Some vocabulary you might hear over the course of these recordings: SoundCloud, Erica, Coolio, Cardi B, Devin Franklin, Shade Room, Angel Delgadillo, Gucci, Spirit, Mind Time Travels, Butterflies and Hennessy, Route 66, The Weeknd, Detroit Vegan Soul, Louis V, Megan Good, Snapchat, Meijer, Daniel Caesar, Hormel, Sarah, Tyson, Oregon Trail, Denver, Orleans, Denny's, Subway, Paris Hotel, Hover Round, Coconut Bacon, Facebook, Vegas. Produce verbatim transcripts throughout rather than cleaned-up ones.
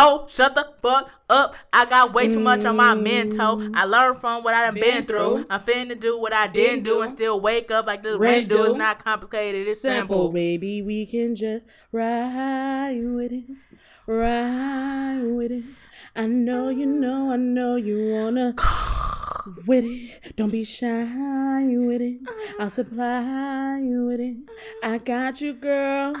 Ho, shut the fuck up. I got way too much on my mental. I learned from what I done been, been through. through. I'm finna do what I didn't do and still wake up like this residue. It's not complicated. It's simple. simple. Baby, we can just ride with it. Ride with it. I know you know. I know you wanna... with it, don't be shy with it. I'll supply you with it. I got you, girl.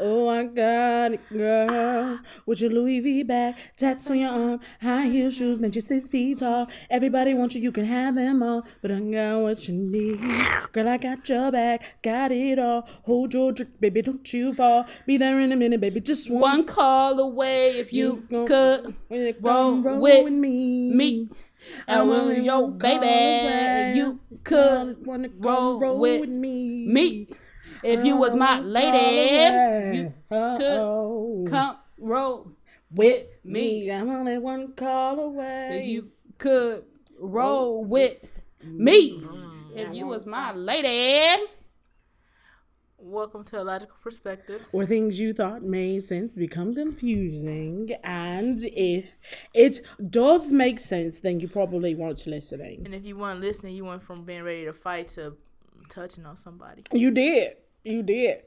Oh, I got it, girl. With your Louis V bag, tats on your arm, high heel shoes, made you six feet tall. Everybody wants you, you can have them all, but I got what you need. Girl, I got your bag, got it all. Hold your drink, baby, don't you fall. Be there in a minute, baby, just one, one call away if you, you could roll, roll with, with me. me. I will your baby. Away. You could wanna roll, roll with, with me. me. If you was my lady, you Uh-oh. could come roll with me. I'm only one call away. You could roll with me. If you was my lady. Welcome to Logical Perspectives. Or things you thought made sense become confusing. And if it does make sense, then you probably weren't listening. And if you weren't listening, you went from being ready to fight to touching on somebody. You did. You did.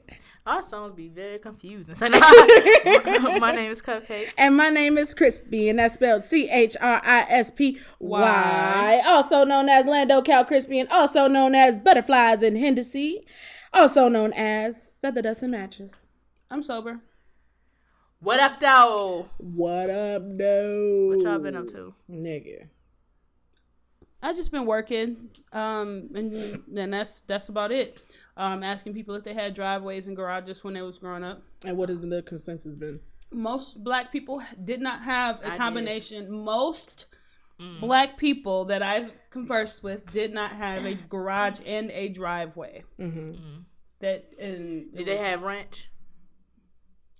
Our songs be very confusing. So now, my name is Cupcake. And my name is Chrispy. And that's spelled C H R I S P Y. Why? Also known as Lando Cal Chrispy. And also known as Butterflies and Hennessy. Also known as Feather Dust and Matches. I'm sober. What up, though? What up, though? What y'all been up to? Nigga. I just been working. Um, and then that's that's about it. Um, asking people if they had driveways and garages when they was growing up. And what has been the consensus been? Most black people did not have a I combination. Did. Most mm. black people that I've conversed with did not have a garage and a driveway. Mm-hmm. Mm-hmm. That and did they was, have ranch?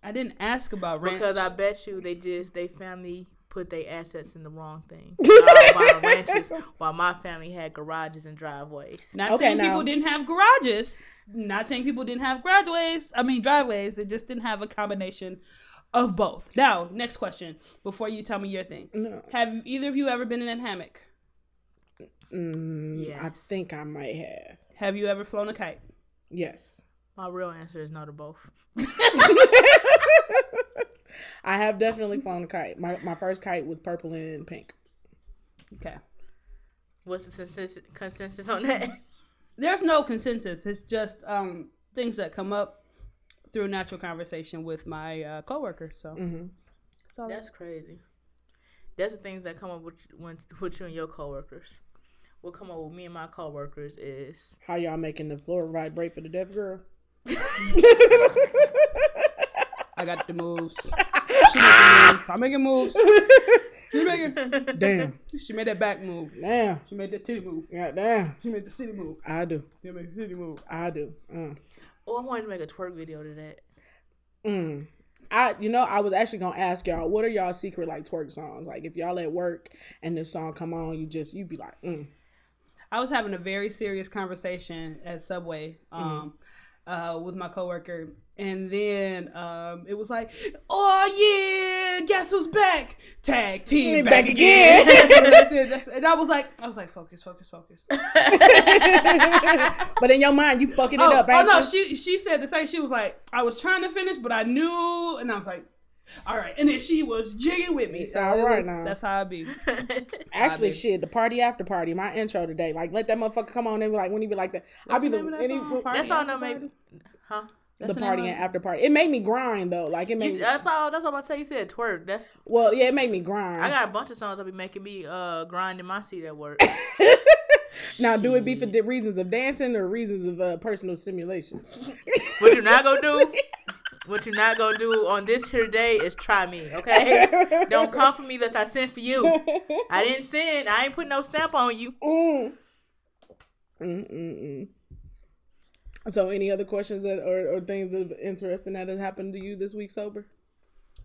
I didn't ask about ranch because I bet you they just they family put their assets in the wrong thing. I was buying ranches while my family had garages and driveways. Not okay, saying now. people didn't have garages. Not saying people didn't have driveways. I mean driveways. They just didn't have a combination of both. Now, next question. Before you tell me your thing, no. have either of you ever been in a hammock? Mm, yes. I think I might have. Have you ever flown a kite? Yes. My real answer is no to both. I have definitely flown a kite. My my first kite was purple and pink. Okay. What's the consensus, consensus on that? There's no consensus. It's just um things that come up through natural conversation with my uh, coworkers. So mm-hmm. that's, that's crazy. That's the things that come up with when with you and your coworkers. What come up with me and my coworkers is how y'all making the floor vibrate for the deaf girl. I got the moves. She making moves. I'm making moves. She making. Damn. She made that back move. Damn. She made that titty move. God damn. She made the city move. I do. She made the city move. I do. Mm. Oh, I wanted to make a twerk video to that. Mm. I, you know, I was actually gonna ask y'all, what are y'all secret like twerk songs? Like, if y'all at work and this song come on, you just you be like, mm. I was having a very serious conversation at Subway um, mm-hmm. uh, with my coworker. And then um, it was like, oh, yeah, guess who's back? Tag team back, back again. again. And I was like, I was like, focus, focus, focus. But in your mind, you fucking it oh, up. Oh, no, she, she said the same. She was like, I was trying to finish, but I knew. And I was like, all right. And then she was jigging with me. So all right was, now. That's how I be. Actually, I be. Shit, the party after party, my intro today, like, let that motherfucker come on and be like, when he be like that. I'll be the any song? Party. That's all that made. Huh? That's the party and after party. It made me grind though. Like it made. You, me, that's all. That's all I'm about to say. You said twerk. That's well. Yeah, it made me grind. I got a bunch of songs that be making me uh grind in my seat at work. Now, do it be for the reasons of dancing or reasons of uh, personal stimulation? What you not gonna do? What you not gonna do on this here day is try me, okay? Don't come for me unless I sent for you. I didn't send. I ain't put no stamp on you. Mm. Mm mm mm. So, any other questions that or, or things that are interesting that have happened to you this week sober?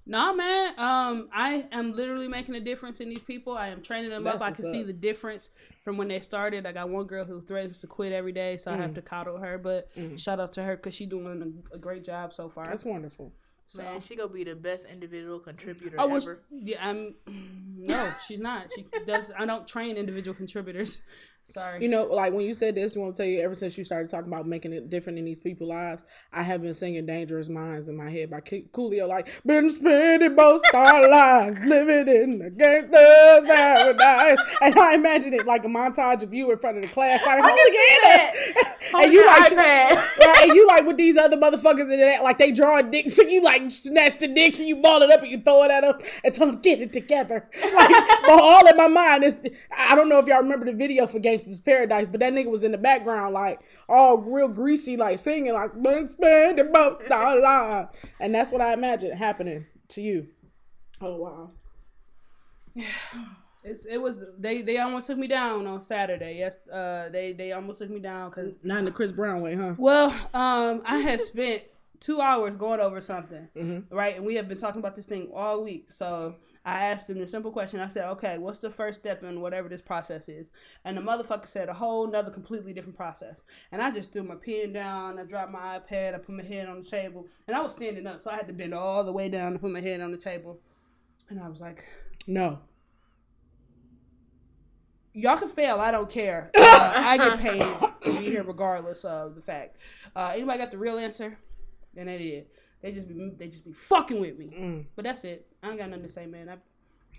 Nah, man. Um, I am literally making a difference in these people. I am training them That's up. I can up. see the difference from when they started. I got one girl who threatens to quit every day, so mm. I have to coddle her. But mm. shout out to her because she's doing a, a great job so far. That's wonderful. So. Man, she gonna be the best individual contributor I wish, ever. Yeah, I'm. No, she's not. She does. I don't train individual contributors. Sorry. You know, like when you said this, you want to tell you ever since you started talking about making it different in these people's lives, I have been singing "Dangerous Minds" in my head by Coolio. Like, been spending most our lives living in the Gangsta's Paradise, and I imagine it like a montage of you in front of the class. Like, I can see that. And Hold you like, iPad. Right, and you like with these other motherfuckers in that, like they draw a dick, so you like snatch the dick and you ball it up and you throw it at them and tell them get it together. Like, but all in my mind is, I don't know if y'all remember the video for Gangsta's This Paradise, but that nigga was in the background, like all real greasy, like singing, like spending both our lives, and that's what I imagine happening to you. Oh wow, it's it was they they almost took me down on Saturday. Yes, uh, they they almost took me down because not in the Chris Brown way, huh? Well, um, I had spent two hours going over something, mm-hmm. right, and we have been talking about this thing all week, so. I asked him the simple question. I said, okay, what's the first step in whatever this process is? And the motherfucker said a whole nother completely different process. And I just threw my pen down. I dropped my iPad. I put my head on the table. And I was standing up, so I had to bend all the way down to put my head on the table. And I was like, no. Y'all can fail. I don't care. Uh, I get paid to be here regardless of the fact. Uh, anybody got the real answer? And they did. They just be they just be fucking with me. Mm. But that's it. I ain't got nothing to say, man. I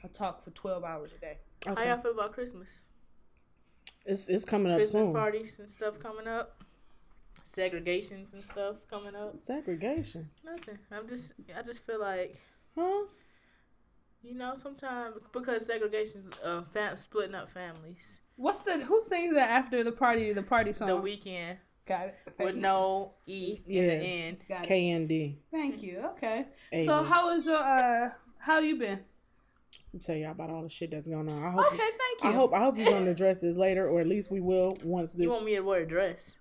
I talk for twelve hours a day. Okay. How y'all feel about Christmas? It's it's coming up Christmas soon. Parties and stuff coming up. Segregations and stuff coming up. Segregations? Nothing. I'm just I just feel like huh? You know, sometimes because segregation's uh fam- splitting up families. What's the who sings that after the party the party song? The Weeknd. Got it. With no E in yeah. the end. K N D. Thank you. Okay. Amen. So how is your uh how you been? I'll tell y'all about all the shit that's going on. I hope Okay, you, thank you. I hope I hope you're gonna address this later, or at least we will once this. You want me to wear a dress?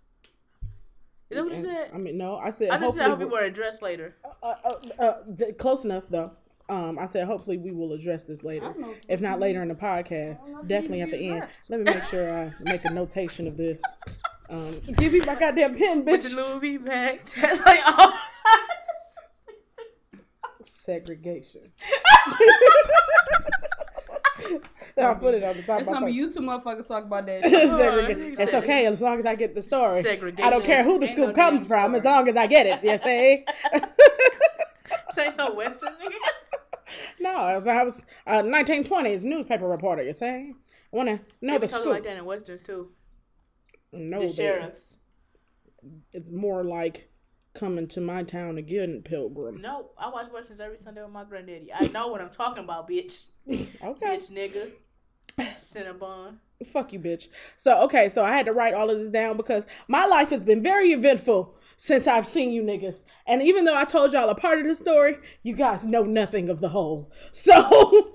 Is that what you said? I mean no, I said I just said I hope you wear a dress later. Uh, uh, uh, uh, th- close enough though. Um, I said, hopefully we will address this later. If not later in the podcast, definitely at the end. Let me make sure I make a notation of this. Um, give me my goddamn pen, bitch. With the Louis V bag. That's like, oh. Segregation. I'll put it on the top. It's gonna be you two motherfuckers talking about that. Segregation. It's okay as long as I get the story. Segregation. I don't care who the scoop comes from, as long as I get it. You see? This ain't no Western nigga. No, I was I was uh, nineteen twenties newspaper reporter. You say? I wanna know they the scoop. Like that in Westerns too. No, the sheriffs. It's more like coming to my town again, Pilgrim. No, I watch Westerns every Sunday with my granddaddy. I know what I'm talking about, bitch. Okay, bitch, nigga, Cinnabon. Fuck you, bitch. So okay, so I had to write all of this down because my life has been very eventful since I've seen you niggas. And even though I told y'all a part of the story, you guys know nothing of the whole. So.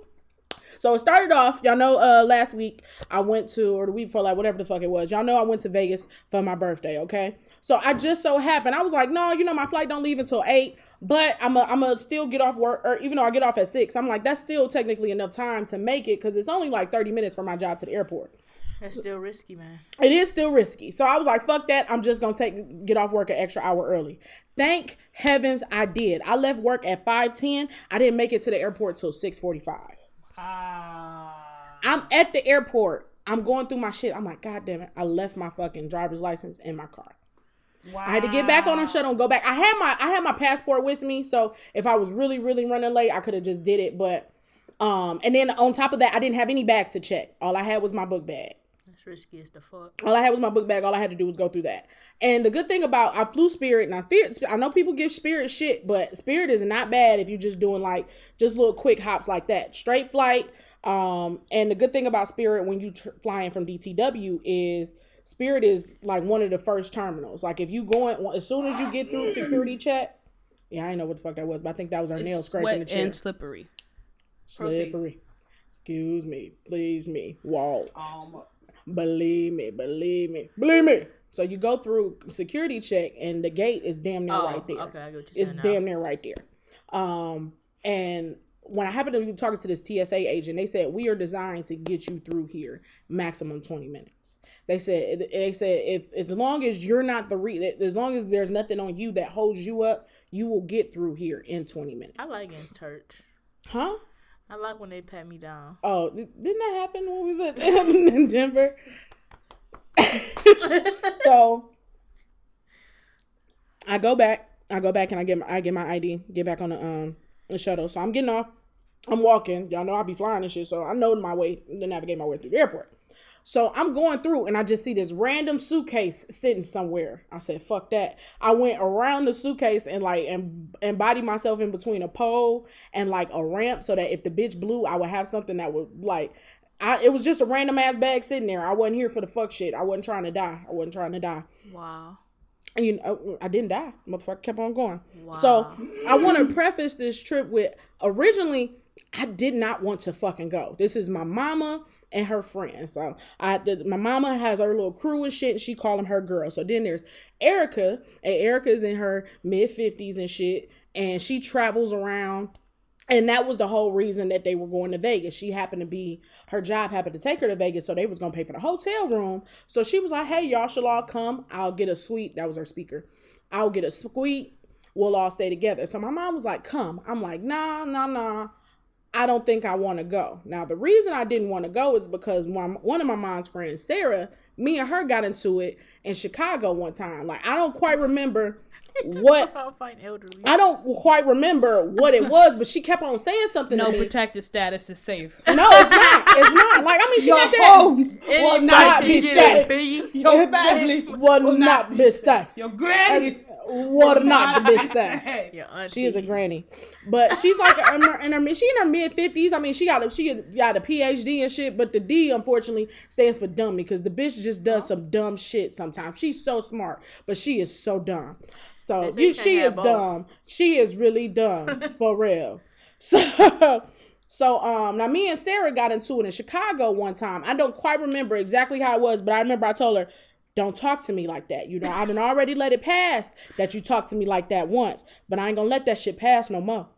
So it started off, y'all know, uh, last week I went to, or the week before, like whatever the fuck it was. Y'all know I went to Vegas for my birthday, okay? So I just so happened, I was like, no, you know, my flight don't leave until eight, but I'm gonna still get off work, or even though I get off at six, I'm like, that's still technically enough time to make it because it's only like thirty minutes from my job to the airport. That's still risky, man. It is still risky. So I was like, fuck that. I'm just going to take get off work an extra hour early. Thank heavens I did. I left work at five ten. I didn't make it to the airport till six forty-five. Ah. I'm at the airport. I'm going through my shit. I'm like, God damn it. I left my fucking driver's license in my car. Wow. I had to get back on and shut on, go back. I had my I had my passport with me. So if I was really, really running late, I could have just did it. But um, and then on top of that, I didn't have any bags to check. All I had was my book bag. That's risky as the fuck. All I had was my book bag. All I had to do was go through that. And the good thing about I flew Spirit, and I Spirit, I know people give Spirit shit, but Spirit is not bad if you're just doing like just little quick hops like that, straight flight. Um, and the good thing about Spirit when you tr- flying from D T W is Spirit is like one of the first terminals. Like if you going as soon as you get through security check, yeah, I didn't know what the fuck that was, but I think that was our nail scraping the chair. And slippery, slippery. Proceed. Excuse me, please me, wall. Um, Believe me, believe me, believe me. So you go through security check and the gate is damn near oh, right there. Okay, I get what you're saying. It's now. damn near right there. Um, and when I happened to be talking to this T S A agent, they said, we are designed to get you through here maximum twenty minutes. They said, they said, if as long as you're not the re, as long as there's nothing on you that holds you up, you will get through here in twenty minutes. I like in church. Huh? I like when they pat me down. Oh, didn't that happen when we was at, in Denver? So I go back. I go back and I get my I get my I D, get back on the um the shuttle. So I'm getting off. I'm walking. Y'all know I be flying and shit, so I know my way to navigate my way through the airport. So I'm going through and I just see this random suitcase sitting somewhere. I said, fuck that. I went around the suitcase and like and embodied myself in between a pole and like a ramp so that if the bitch blew, I would have something that would like, I, it was just a random ass bag sitting there. I wasn't here for the fuck shit. I wasn't trying to die. I wasn't trying to die. Wow. And you know, I didn't die. Motherfucker kept on going. Wow. So I want to preface this trip with originally, I did not want to fucking go. This is my mama and her friends. So I, the, my mama has her little crew and shit, and she call them her girls. So then there's Erica, and Erica's in her mid fifties and shit, and she travels around. And that was the whole reason that they were going to Vegas. She happened to be, her job happened to take her to Vegas, so they was gonna pay for the hotel room. So she was like, "Hey, y'all should all come. I'll get a suite." That was her speaker. "I'll get a suite. We'll all stay together." So my mom was like, "Come." I'm like, "Nah, nah, nah. I don't think I want to go." Now, the reason I didn't want to go is because my, one of my mom's friends, Sarah, me and her got into it in Chicago one time. Like, I don't quite remember what I don't quite remember what it was, but she kept on saying something. No, to me. Protected status is safe. No, it's not. It's not. Like, I mean, she your got homes that. Will not be safe. It, your families will, will not be safe. safe. Your grannies will, will not, not be safe. safe. Your aunties. She is a granny, but she's like in her, in her she in her mid fifties. I mean, she got a she got a P H D and shit, but the D unfortunately stands for dummy because the bitch just does oh. some dumb shit sometimes. She's so smart, but she is so dumb. So you, she is both. dumb. She is really dumb for real. So, so um, now me and Sarah got into it in Chicago one time. I don't quite remember exactly how it was, but I remember I told her, "Don't talk to me like that. You know, I done already let it pass that you talked to me like that once, but I ain't gonna let that shit pass no more."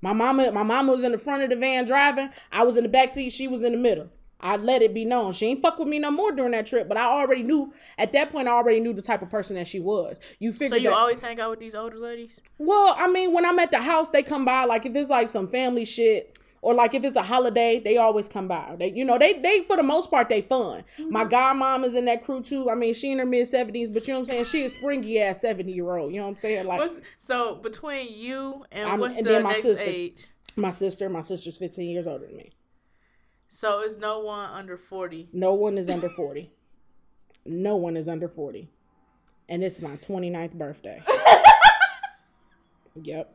My mama, my mama was in the front of the van driving. I was in the back seat. She was in the middle. I let it be known. She ain't fuck with me no more during that trip, but I already knew, at that point, I already knew the type of person that she was. You figure So you that, always hang out with these older ladies? Well, I mean, when I'm at the house, they come by. Like, if it's, like, some family shit, or, like, if it's a holiday, they always come by. They, you know, they, they for the most part, they fun. Mm-hmm. My godmom is in that crew, too. I mean, she in her mid-seventies, but you know what I'm saying? She a springy-ass seventy-year-old. You know what I'm saying? Like, what's, So, between you and I'm, what's and the next sister, age? My sister. My sister's fifteen years older than me. So is no one under forty? No one is under forty. No one is under forty. And it's my twenty-ninth birthday. Yep. Yep.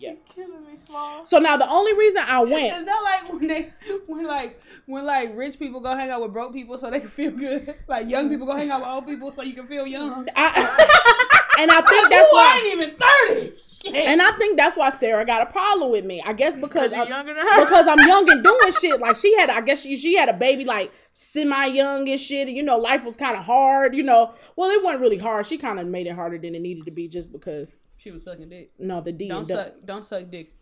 You're killing me, Small. So now the only reason I went. Is that like when they, when like, when like rich people go hang out with broke people so they can feel good? Like young people go hang out with old people so you can feel young? I... And I think that's Ooh, why I ain't even thirty. Shit. And I think that's why Sarah got a problem with me. I guess because I'm younger than her. Because I'm young and doing shit. Like she had, I guess she she had a baby like semi young and shit. And you know, life was kind of hard. You know, well, it wasn't really hard. She kind of made it harder than it needed to be just because she was sucking dick. No, the D don't suck. Don't suck dick.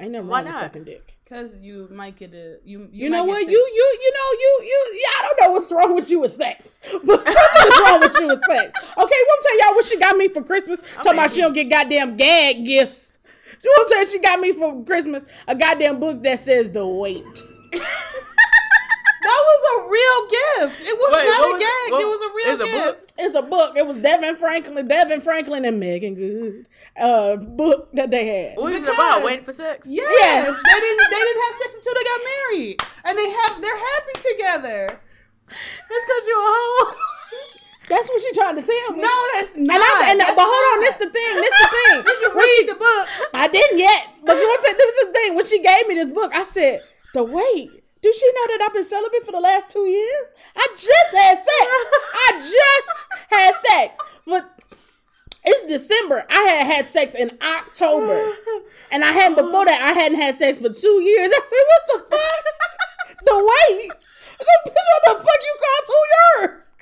Ain't never wrong with sucking dick. Cause you might get a you. You, you know what you you you know you you yeah, I don't know what's wrong with you with sex, but something's wrong with you with sex. Okay, we'll tell y'all what she got me for Christmas. I Talking mean, about she don't get goddamn gag gifts. You know what I'm saying? She got me for Christmas a goddamn book that says The Wait. That was a real gift. It was Wait, not a was, gag. What, it was a real it's gift. A book? It's a book. It was Devin Franklin, Devin Franklin and Megan Good uh, book that they had. What was it about? Waiting for sex? Yes. yes. They didn't they didn't have sex until they got married. And they have they're happy together. That's because you're a hoe. That's what she trying to tell me. No, that's not. And I, and that's but hold not. on, this the thing. This the thing. Did you read the book? I didn't yet. But you want to this is the thing. When she gave me this book, I said, The Wait. Do she know that I've been celibate for the last two years? I just had sex. I just had sex. But it's December. I had had sex in October. And I hadn't before that. I hadn't had sex for two years. I said, what the fuck? The wait. What the fuck you call two years?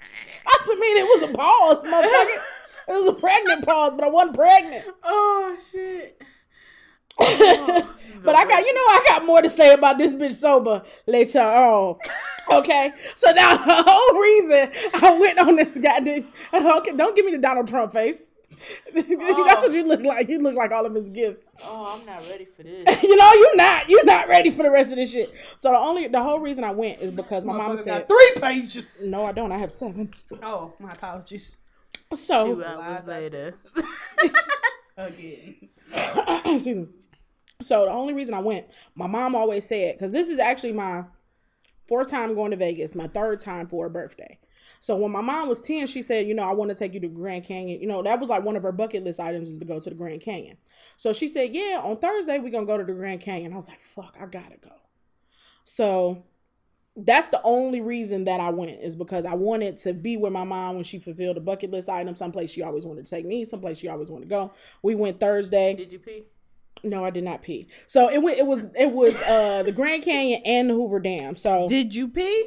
I mean, it was a pause, motherfucker. It was a pregnant pause, but I wasn't pregnant. Oh, shit. Oh, but I got, you know, I got more to say about this bitch sober later on. Okay, so now the whole reason I went on this goddamn, okay, don't give me the Donald Trump face. Oh. That's what you look like. You look like all of his gifts. Oh, I'm not ready for this. You know, you're not. You're not ready for the rest of this shit. So the only, the whole reason I went is because my, my mama said three pages. No, I don't. I have seven. Oh, my apologies. So two hours later. Again. Excuse me. So the only reason I went, my mom always said, because this is actually my fourth time going to Vegas, my third time for her birthday. So when my mom was ten, she said, you know, I want to take you to Grand Canyon. You know, that was like one of her bucket list items is to go to the Grand Canyon. So she said, yeah, on Thursday, we're going to go to the Grand Canyon. I was like, fuck, I got to go. So that's the only reason that I went is because I wanted to be with my mom when she fulfilled a bucket list item, someplace she always wanted to take me, someplace she always wanted to go. We went Thursday. Did you pee? No, I did not pee. So it, w- it was it was uh, the Grand Canyon and the Hoover Dam. So did you pee?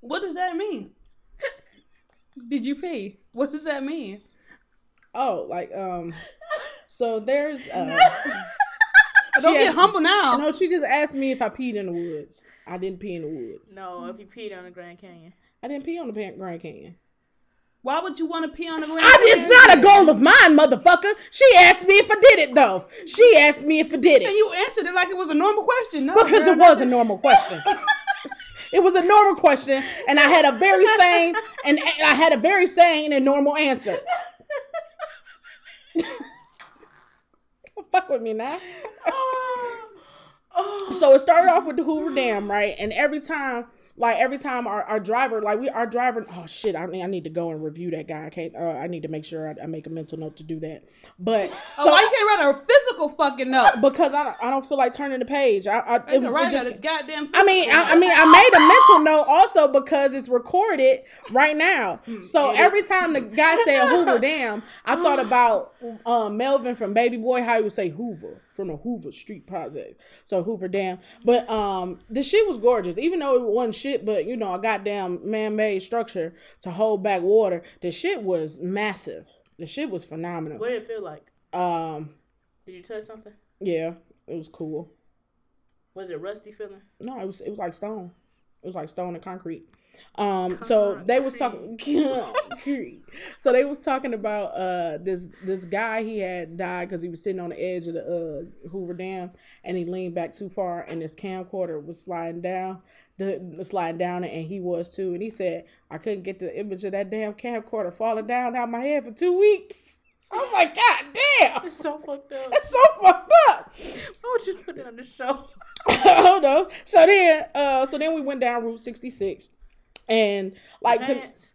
What does that mean? Did you pee? What does that mean? Oh, like um. So there's. Uh, Don't get asked, humble now. No, she just asked me if I peed in the woods. I didn't pee in the woods. No, if you peed on the Grand Canyon. I didn't pee on the Grand Canyon. Why would you want to pee on the ground? I, it's not a goal of mine, motherfucker. She asked me if I did it, though. She asked me if I did it. And you answered it like it was a normal question. No, because girl, it was a normal question. It was a normal question, and I had a very sane and, and I had a very sane and normal answer. Don't fuck with me now. Oh, oh. So it started off with the Hoover Dam, right? And every time. Like every time our, our driver, like we, our driver, oh shit, I mean, I need to go and review that guy. I can't, uh, I need to make sure I, I make a mental note to do that. But so oh, I can't write a physical fucking note because I, I don't feel like turning the page. I, I, I it was it just, a goddamn I mean, note. I, I mean, I made a mental note also because it's recorded right now. So every time the guy said Hoover Dam, I thought about um, Melvin from Baby Boy, how he would say Hoover. From the Hoover Street Project. So Hoover Dam. But um, the shit was gorgeous. Even though it wasn't shit, but you know, a goddamn man-made structure to hold back water. The shit was massive. The shit was phenomenal. What did it feel like? Um, Did you touch something? Yeah. It was cool. Was it rusty feeling? No, it was it was like stone. It was like stone and concrete. Um, concrete. So they was talking so they was talking about uh this this guy. He had died because he was sitting on the edge of the uh, Hoover Dam, and he leaned back too far, and his camcorder was sliding down the sliding down, and he was too. And he said, "I couldn't get the image of that damn camcorder falling down out of my head for two weeks." I was like, "God damn!" It's so fucked up. It's so fucked up. Why would you put that on the show? Oh no. So then, uh, so then we went down Route sixty-six. And like Pants.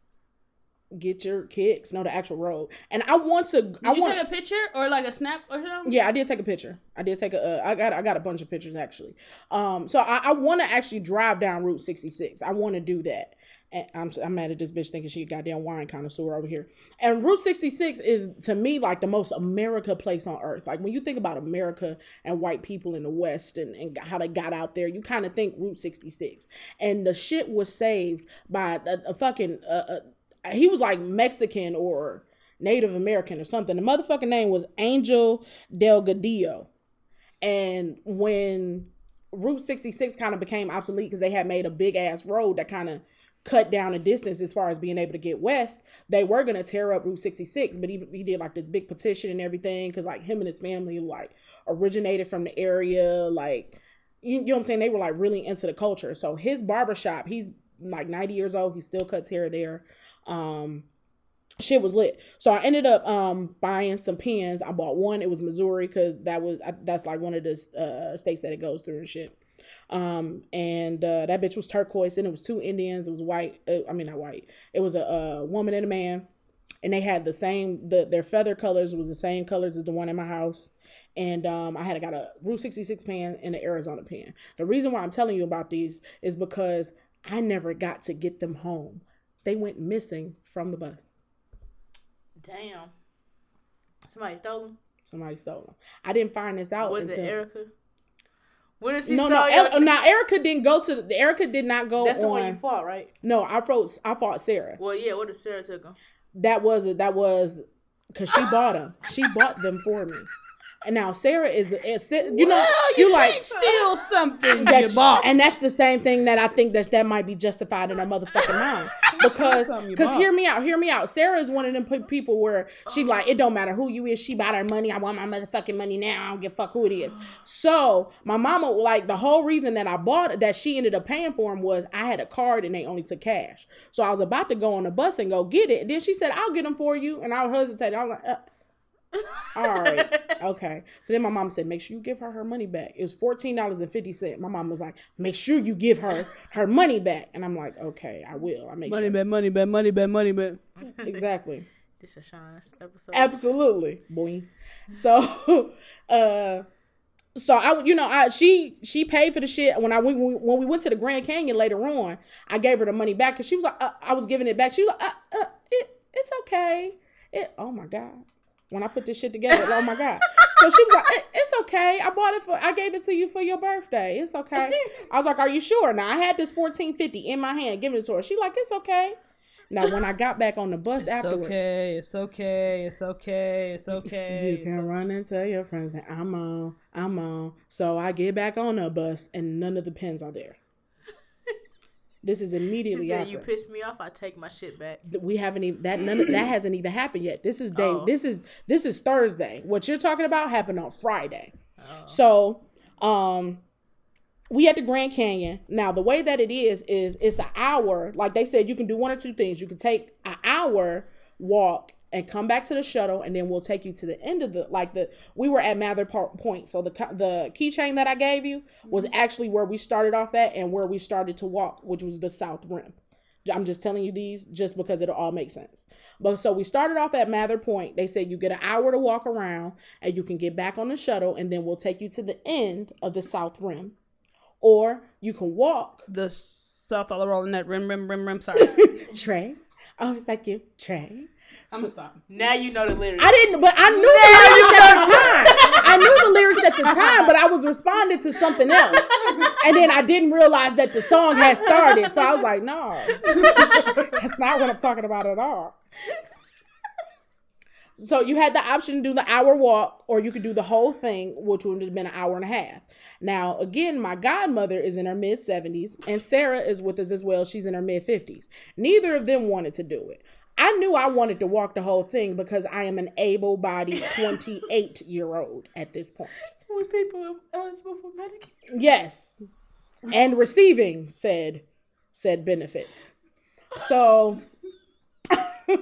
to get your kicks, no, the actual road. And I want to. Did I you want, take a picture or like a snap or something? Yeah, I did take a picture. I did take a. Uh, I got. I got a bunch of pictures actually. Um, so I, I want to actually drive down Route sixty-six. I want to do that. And I'm I'm mad at this bitch thinking she a goddamn wine connoisseur over here. And Route sixty-six is to me like the most America place on earth. Like when you think about America and white people in the West and, and how they got out there, you kind of think Route sixty-six. And the shit was saved by a, a fucking uh, a, he was like Mexican or Native American or something. The motherfucking name was Angel Delgadillo. And when Route sixty-six kind of became obsolete because they had made a big ass road that kind of cut down the distance as far as being able to get west, they were going to tear up Route sixty-six, but he, he did like this big petition and everything because like him and his family like originated from the area, like you, you know what I'm saying, they were like really into the culture. So his barbershop, he's like ninety years old, he still cuts hair there. Um shit was lit. So I ended up um buying some pens. I bought one, it was Missouri because that was I, that's like one of the uh states that it goes through and shit. Um, and, uh, that bitch was turquoise and it was two Indians. It was white. Uh, I mean, not white. It was a, a woman and a man, and they had the same, the, their feather colors was the same colors as the one in my house. And, um, I had, I got a Route sixty-six pen and an Arizona pen. The reason why I'm telling you about these is because I never got to get them home. They went missing from the bus. Damn. Somebody stole them? Somebody stole them. I didn't find this out. Was it Erica? Where did she no, no, El- now Erica didn't go to the, Erica did not go. That's the on, one you fought, right? No, I fought. I fought Sarah. Well, yeah. What if Sarah took them? That was it. That was because she bought them. She bought them for me. And now Sarah is, is you know, well, you, you like can't steal something that you bought, and that's the same thing that I think that that might be justified in her motherfucking mind. because because hear me out, hear me out. Sarah is one of them people where she like, it don't matter who you is. She about her money. I want my motherfucking money now. I don't give a fuck who it is. So my mama, like the whole reason that I bought it, that she ended up paying for him, was I had a card and they only took cash. So I was about to go on the bus and go get it. And then she said, I'll get them for you. And I hesitated. I was like, uh. All right, okay. So then my mom said, make sure you give her her money back. It was fourteen dollars and fifty cents. My mom was like, make sure you give her her money back. And I'm like, okay, I will. I make money sure. back, money back, money back, money back. Exactly. This is Sean's episode. Absolutely, boy. So, uh, so I, you know, I she she paid for the shit. When I went when we went to the Grand Canyon later on, I gave her the money back because she was like, uh, I was giving it back. She was like, uh, uh, it, it's okay. It, oh my God. When I put this shit together, oh my God. So she was like, it, it's okay. I bought it for, I gave it to you for your birthday. It's okay. I was like, are you sure? Now I had this fourteen fifty in my hand, giving it to her. She like, it's okay. Now when I got back on the bus it's afterwards. It's okay, it's okay, it's okay, it's okay. You can okay. run and tell your friends that I'm on, I'm on. So I get back on the bus and none of the pens are there. This is immediately after. You pissed me off. I take my shit back. We haven't even that none of, that hasn't even happened yet. This is day. Oh. This is this is Thursday. What you're talking about happened on Friday. Oh. So, um, we at the Grand Canyon. Now the way that it is is it's an hour. Like they said, you can do one or two things. You can take an hour walk and come back to the shuttle, and then we'll take you to the end of the, like the, we were at Mather Park Point. So the the keychain that I gave you was actually where we started off at and where we started to walk, which was the South Rim. I'm just telling you these just because it'll all make sense. But so we started off at Mather Point. They said you get an hour to walk around and you can get back on the shuttle, and then we'll take you to the end of the South Rim. Or you can walk. The South all around that rim, rim, rim, rim, sorry. Trey. Oh, it's like you, Trey. I'm gonna stop. Now you know the lyrics. I didn't, but I knew the lyrics at the time. I knew the lyrics at the time, but I was responding to something else. And then I didn't realize that the song had started. So I was like, no. That's not what I'm talking about at all. So you had the option to do the hour walk, or you could do the whole thing, which would have been an hour and a half. Now, again, my godmother is in her mid-seventies, and Sarah is with us as well. She's in her mid-fifties. Neither of them wanted to do it. I knew I wanted to walk the whole thing because I am an able-bodied twenty-eight-year-old at this point. When people are eligible for Medicaid. Yes. And receiving said said benefits. So, so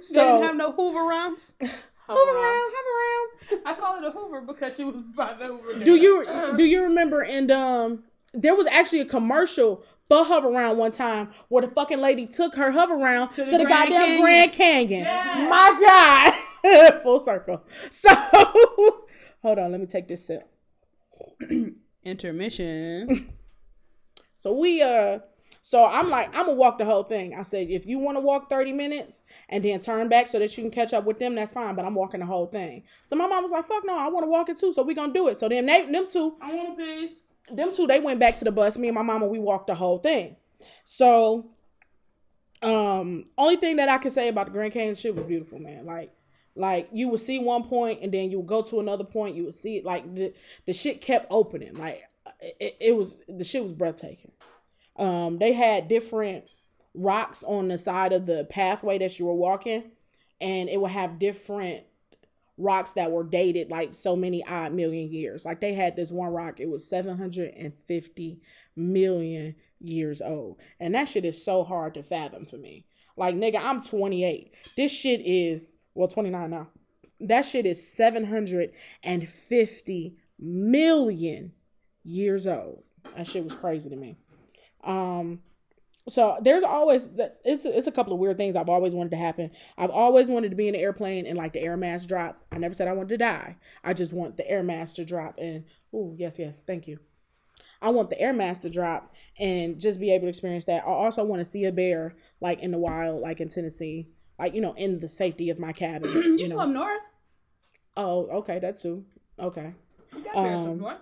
didn't have no Hoover rhymes? Hoover round, Hoover round. I call it a Hoover because she was by the Hoover Dam. Do you do you remember, and um there was actually a commercial for hover round one time where the fucking lady took her hover round to the, to the Grand goddamn Canyon. Grand Canyon. Yes. My God. Full circle. So, hold on. Let me take this sip. Intermission. So we, uh, so I'm like, I'm going to walk the whole thing. I said, if you want to walk thirty minutes and then turn back so that you can catch up with them, that's fine. But I'm walking the whole thing. So my mom was like, fuck no, I want to walk it too. So we going to do it. So then they, them two. I want a piece. Them two, they went back to the bus. Me and my mama, we walked the whole thing. So, um, only thing that I can say about the Grand Canyon shit was beautiful, man. Like, like you would see one point and then you would go to another point. You would see it. Like the, the shit kept opening. Like it, it was, the shit was breathtaking. Um, they had different rocks on the side of the pathway that you were walking, and it would have different rocks that were dated like so many odd million years. Like they had this one rock, it was seven hundred fifty million years old, and that shit is so hard to fathom for me. Like, nigga, I'm twenty-eight. This shit is, well, twenty-nine now. That shit is seven hundred fifty million years old. That shit was crazy to me. um So there's always, it's it's a couple of weird things I've always wanted to happen. I've always wanted to be in an airplane and like the air mask drop. I never said I wanted to die. I just want the air mask to drop and, oh, yes, yes, thank you. I want the air mask to drop and just be able to experience that. I also want to see a bear like in the wild, like in Tennessee, like, you know, in the safety of my cabin. You, you know, up north. Oh, okay, that too. Okay. You got bears um, up north.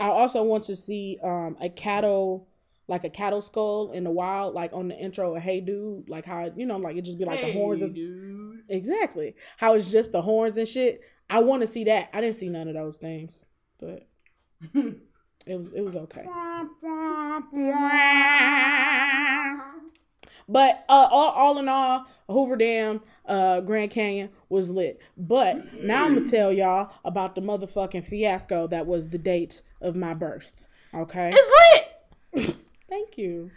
I also want to see um, a cattle. Like a cattle skull in the wild, like on the intro of Hey Dude, like how, you know, like it just be like hey, the horns. Dude. Exactly. How it's just the horns and shit. I want to see that. I didn't see none of those things, but it was, it was okay. But uh, all, all in all, Hoover Dam, uh, Grand Canyon was lit. But now I'm going to tell y'all about the motherfucking fiasco that was the date of my birth. Okay? It's lit! Thank you.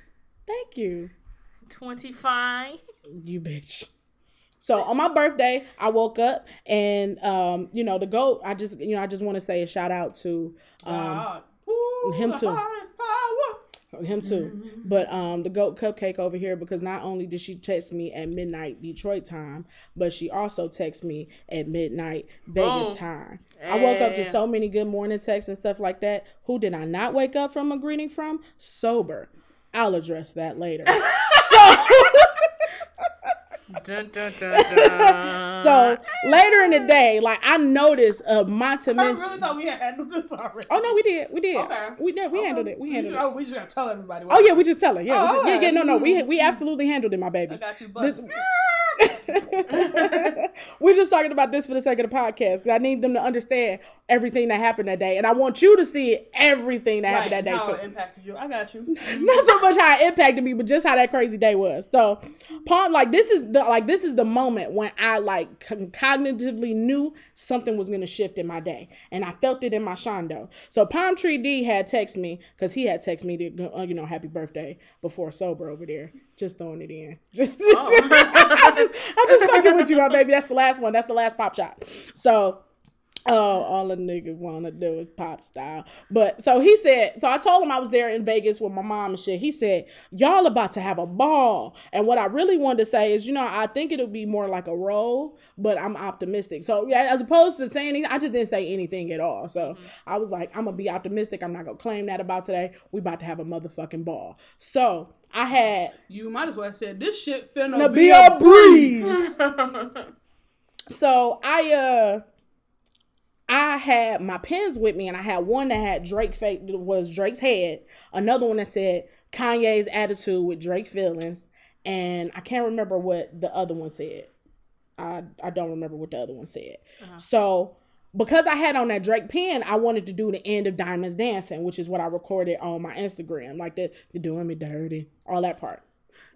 Thank you. twenty-five. You bitch. So on my birthday, I woke up and, um, you know, the GOAT, I just, you know, I just want to say a shout out to um, Ooh, him too. Him too. Mm-hmm. But um, the GOAT Cupcake over here, because not only did she text me at midnight Detroit time, but she also texted me at midnight Vegas oh. time. Hey. I woke up to so many good morning texts and stuff like that. Who did I not wake up from a greeting from? Sober. I'll address that later. So... Dun, dun, dun, dun. So later in the day, like I noticed, uh, my dimension. I really thought we had handled this already. Oh no, we did, we did, okay. we did, we okay. handled it, we handled you, it. Oh, we just gotta tell everybody. What oh yeah, we just tell her. Yeah, oh, just, yeah, yeah. No, no, we we absolutely handled it, my baby. I got you, but. We're just talking about this for the sake of the podcast because I need them to understand everything that happened that day, and I want you to see it, everything that right, happened that day how too. It impacted you. I got you. Not so much how it impacted me, but just how that crazy day was. So, Paul, like this is the like this is the moment when I like con- cognitively knew something was gonna shift in my day, and I felt it in my shondo. So Palm Tree D had texted me because he had texted me to uh, you know happy birthday before sober over there. Just throwing it in. Just, oh. I just, I just fucking with you, my baby. That's the last one. That's the last pop shot. So, oh, all a nigga wanna do is pop style. But so he said. So I told him I was there in Vegas with my mom and shit. He said, "Y'all about to have a ball." And what I really wanted to say is, you know, I think it'll be more like a roll, but I'm optimistic. So yeah, as opposed to saying anything, I just didn't say anything at all. So mm-hmm. I was like, I'm gonna be optimistic. I'm not gonna claim that about today. We about to have a motherfucking ball. So. I had... You might as well have said, this shit finna be a breeze. So, I, uh... I had my pens with me, and I had one that had Drake face... was Drake's head. Another one that said, Kanye's attitude with Drake feelings. And I can't remember what the other one said. I, I don't remember what the other one said. Uh-huh. So... because I had on that Drake pen, I wanted to do the end of Diamonds Dancing, which is what I recorded on my Instagram. Like, the, you're doing me dirty. All that part.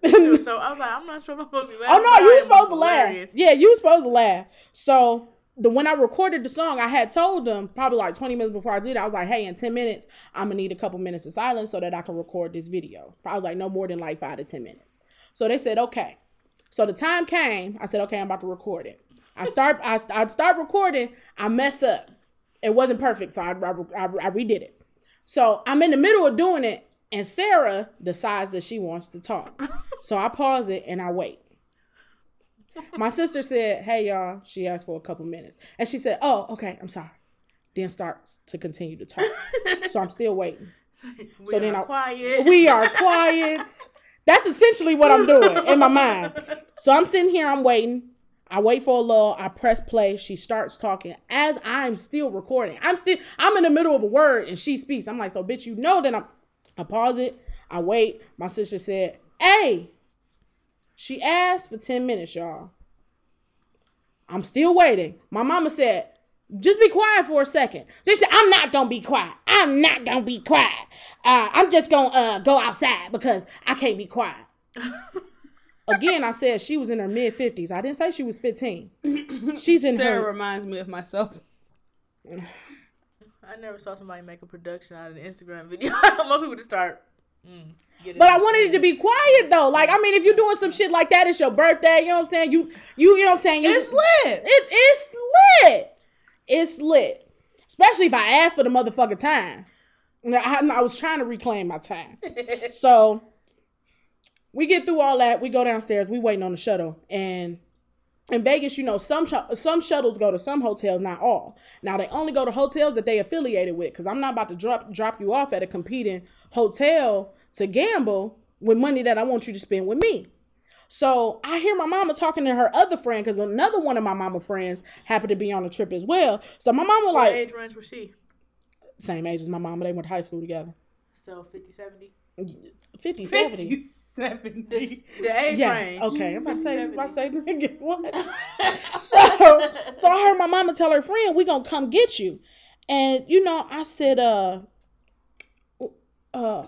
Sure, so I was like, I'm not sure if I'm supposed to be laughing. Oh, no, you were supposed to laugh. Yeah, you were supposed to laugh. So... The when I recorded the song, I had told them probably like twenty minutes before I did it, I was like, hey, in ten minutes, I'm going to need a couple minutes of silence so that I can record this video. I was like, no more than like five to ten minutes. So they said, okay. So the time came. I said, okay, I'm about to record it. I start I, I start recording, I mess up. It wasn't perfect, so I, I, I, I redid it. So I'm in the middle of doing it, and Sarah decides that she wants to talk. So I pause it, and I wait. My sister said, hey, y'all. She asked for a couple minutes. And she said, oh, okay, I'm sorry. Then starts to continue to talk. So I'm still waiting. We so are then I, quiet. We are quiet. That's essentially what I'm doing in my mind. So I'm sitting here, I'm waiting. I wait for a lull. I press play. She starts talking as I'm still recording. I'm still, I'm in the middle of a word and she speaks. I'm like, so bitch, you know that I'm, I pause it. I wait. My sister said, hey, she asked for ten minutes, y'all. I'm still waiting. My mama said, just be quiet for a second. So she said, I'm not going to be quiet. I'm not going to be quiet. Uh, I'm just going to uh, go outside because I can't be quiet. Again, I said she was in her mid-fifties. I didn't say she was fifteen. She's in Sarah her... Sarah reminds me of myself. I never saw somebody make a production out of an Instagram video. Most people just start... Mm, but I wanted it to be quiet, though. Like, I mean, if you're doing some shit like that, it's your birthday. You know what I'm saying? You, you, you know what I'm saying? You, it's lit. It, it's lit. It's lit. Especially if I asked for the motherfucking time. I, I was trying to reclaim my time. So... we get through all that. We go downstairs. We waiting on the shuttle. And in Vegas, you know, some sh- some shuttles go to some hotels, not all. Now, they only go to hotels that they affiliated with because I'm not about to drop drop you off at a competing hotel to gamble with money that I want you to spend with me. So I hear my mama talking to her other friend because another one of my mama friends happened to be on a trip as well. So my mama what like... What age range was she? Same age as my mama. They went to high school together. So fifty, seventy? fifty, seventy. fifty, seventy. The, the age yes. range. Okay, I'm about to say, about to say what? so, so I heard my mama tell her friend, we gonna come get you. And, you know, I said, uh, uh,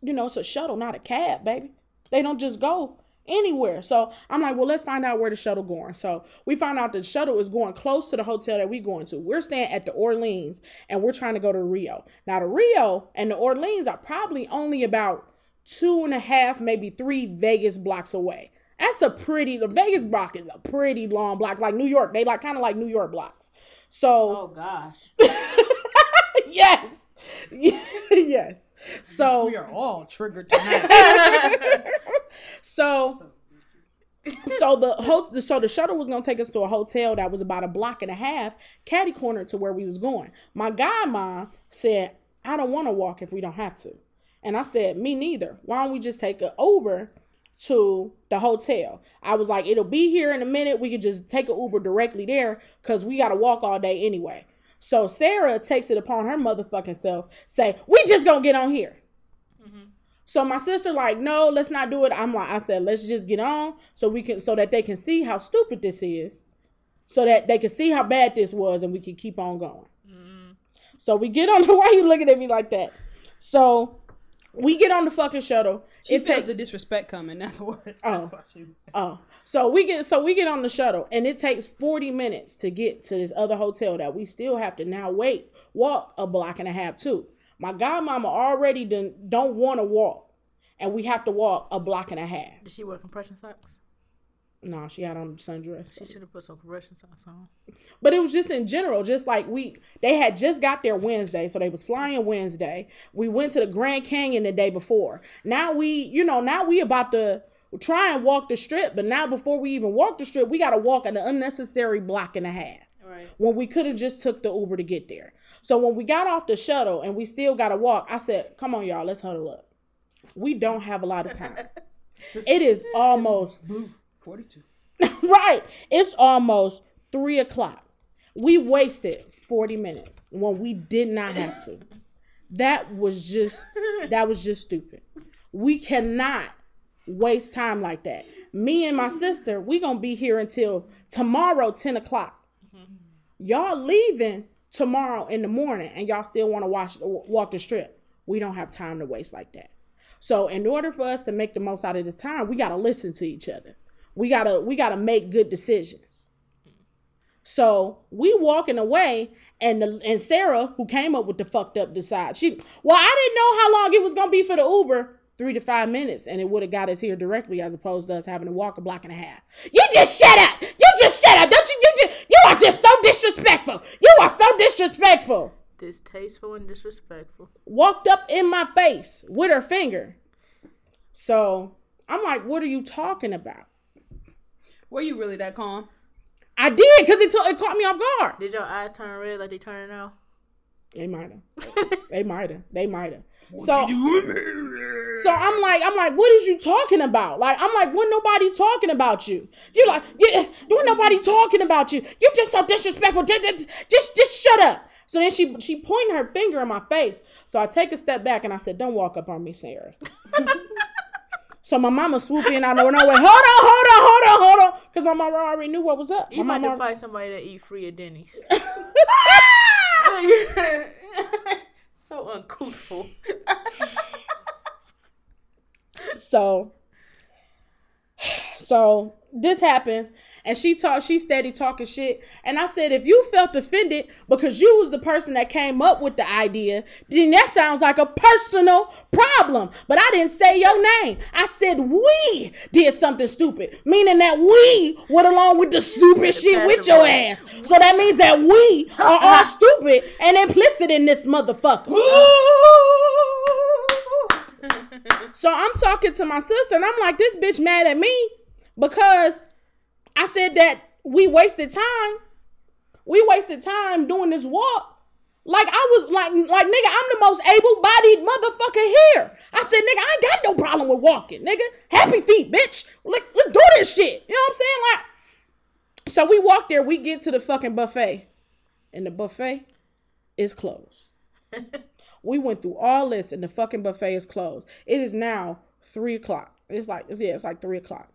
you know, it's a shuttle, not a cab, baby. They don't just go anywhere. So I'm like, well, let's find out where the shuttle going. So we found out the shuttle is going close to the hotel that we going to. We're staying at the Orleans and we're trying to go to Rio. Now the Rio and the Orleans are probably only about two and a half, maybe three Vegas blocks away. That's a pretty, the Vegas block is a pretty long block. Like New York, they like kind of like New York blocks. So. Oh gosh. Yes. Yes. So we are all triggered tonight. so, so the ho- so the shuttle was gonna take us to a hotel that was about a block and a half, catty corner to where we was going. My godmom said, "I don't want to walk if we don't have to," and I said, "Me neither. Why don't we just take an Uber to the hotel?" I was like, "It'll be here in a minute. We could just take an Uber directly there because we gotta walk all day anyway." So Sarah takes it upon her motherfucking self, say, we just gonna get on here. Mm-hmm. So my sister like, no, let's not do it. I'm like, I said, let's just get on so we can, so that they can see how stupid this is, so that they can see how bad this was and we can keep on going. Mm-hmm. So we get on the, why are you looking at me like that? So we get on the fucking shuttle. She it feels takes the disrespect coming. That's what. Oh, oh. So we get so we get on the shuttle, and it takes forty minutes to get to this other hotel that we still have to now wait, walk a block and a half to. My godmama already done, don't want to walk, and we have to walk a block and a half. Did she wear compression socks? No, she had on a sundress. So. She should have put some compression socks on. But it was just in general, just like we, they had just got there Wednesday, so they was flying Wednesday. We went to the Grand Canyon the day before. Now we, you know, now we about to try and walk the strip, but now before we even walk the strip, we got to walk an unnecessary block and a half. Right. When we could have just took the Uber to get there. So when we got off the shuttle and we still got to walk, I said, come on, y'all, let's huddle up. We don't have a lot of time. It is almost... forty-two Right. It's almost three o'clock. We wasted forty minutes when we did not have to. That was just, that was just stupid. We cannot waste time like that. Me and my sister, we gonna be here until tomorrow, ten o'clock. Mm-hmm. Y'all leaving tomorrow in the morning and y'all still want to watch, walk the strip. We don't have time to waste like that. So in order for us to make the most out of this time, we got to listen to each other. We gotta, we gotta make good decisions. So we walking away, and the, and Sarah, who came up with the fucked up decide, she, well, I didn't know how long it was gonna be for the Uber, three to five minutes, and it would have got us here directly as opposed to us having to walk a block and a half. You just shut up. You just shut up. Don't you? You just, you are just so disrespectful. You are so disrespectful. Distasteful and disrespectful. Walked up in my face with her finger. So I'm like, what are you talking about? Were you really that calm? I did, because it, t- it caught me off guard. Did your eyes turn red like they turn now? They might have. They might have. They might have. So, so I'm like, I'm like, what is you talking about? Like, I'm like, when nobody talking about you. You're like, yeah, when nobody talking about you. You're just so disrespectful. Just, just, just shut up. So then she she pointed her finger in my face. So I take a step back and I said, don't walk up on me, Sarah. So my mama swooped in out of nowhere. Hold on, hold on, hold on, hold on. Because my mama already knew what was up. You might defy somebody that eat free at Denny's. So uncouthful. so, so this happened. And she talked, she steady talking shit. And I said, if you felt offended because you was the person that came up with the idea, then that sounds like a personal problem. But I didn't say your name. I said, we did something stupid, meaning that we went along with the stupid shit with your ass. So that means that we are all stupid and implicit in this motherfucker. So I'm talking to my sister and I'm like, this bitch mad at me because I said that we wasted time. We wasted time doing this walk. Like, I was, like, like nigga, I'm the most able-bodied motherfucker here. I said, nigga, I ain't got no problem with walking, nigga. Happy feet, bitch. Let, let's do this shit. You know what I'm saying? Like, so we walk there. We get to the fucking buffet. And the buffet is closed. We went through all this, and the fucking buffet is closed. It is now three o'clock. It's like, it's, yeah, it's like three o'clock.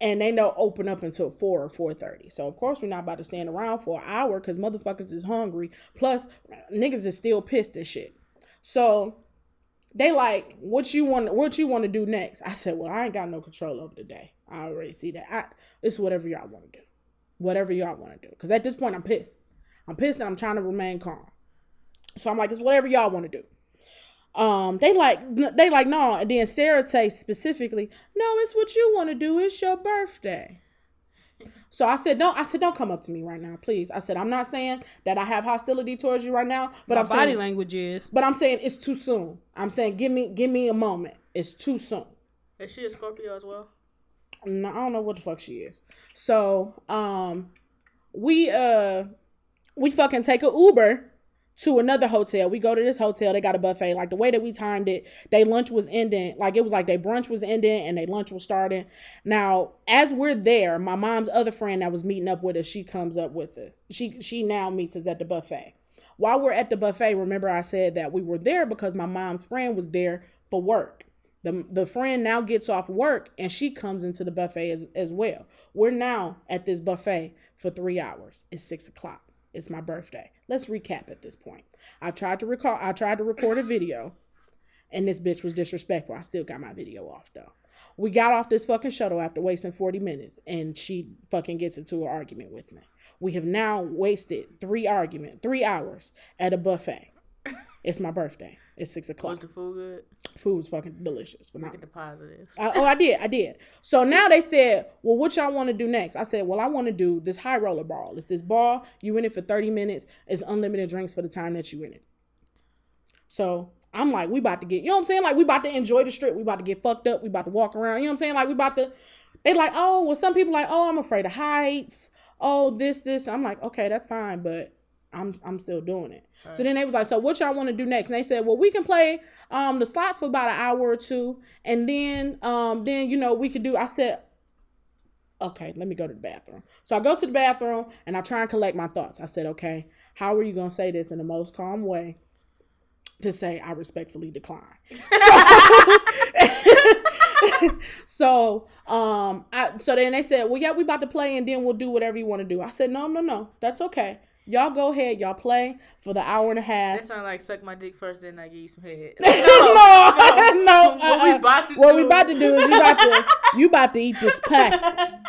And they don't open up until four or four thirty. So, of course, we're not about to stand around for an hour because motherfuckers is hungry. Plus, niggas is still pissed and shit. So, They like, what you want, what you want to do next? I said, well, I ain't got no control over the day. I already see that. I, it's whatever y'all want to do. Whatever y'all want to do. Because at this point, I'm pissed. I'm pissed and I'm trying to remain calm. So I'm like, it's whatever y'all want to do. Um, they like, they like, no. And then Sarah takes specifically, no, it's what you want to do. It's your birthday. So I said, no, I said, don't come up to me right now, please. I said, I'm not saying that I have hostility towards you right now, but My I'm body saying, language is, but I'm saying it's too soon. I'm saying, give me, give me a moment. It's too soon. Is she a Scorpio as well? No, I don't know what the fuck she is. So, um, we, uh, we fucking take an Uber to another hotel. We go to this hotel. They got a buffet. Like, the way that we timed it, they lunch was ending. Like, it was like they brunch was ending and they lunch was starting. Now, as we're there, my mom's other friend that was meeting up with us, she comes up with us. She she now meets us at the buffet. While we're at the buffet, remember I said that we were there because my mom's friend was there for work. The, the friend now gets off work and she comes into the buffet as, as well. We're now at this buffet for three hours. It's six o'clock. It's my birthday. Let's recap at this point. I've tried to recall. I tried to record a video and this bitch was disrespectful. I still got my video off though. We got off this fucking shuttle after wasting forty minutes and she fucking gets into an argument with me. We have now wasted three argument, three hours at a buffet. It's my birthday. It's six o'clock. Was the food good? Food was fucking delicious. Look at the positives. I, oh, I did. I did. So now they said, well, what y'all want to do next? I said, well, I want to do this high roller ball. It's this ball. You in it for thirty minutes. It's unlimited drinks for the time that you in it. So I'm like, we about to get, you know what I'm saying? Like, we about to enjoy the strip. We about to get fucked up. We about to walk around. You know what I'm saying? Like, we about to, they like, oh, well, some people like, oh, I'm afraid of heights. Oh, this, this. I'm like, okay, that's fine. But I'm I'm still doing it. Right. So then they was like, so what y'all want to do next? And they said, well, we can play um, the slots for about an hour or two. And then, um, then you know, we could do, I said, okay, let me go to the bathroom. So I go to the bathroom and I try and collect my thoughts. I said, okay, how are you going to say this in the most calm way to say I respectfully decline? So, so um, I so then they said, well, yeah, we about to play and then we'll do whatever you want to do. I said, no, no, no, that's okay. Y'all go ahead. Y'all play for the hour and a half. That sounds like suck my dick first, then I give you some head. Like, no, no, no. no. What uh, we about to what do? What we about to do is you about to you about to eat this pasta.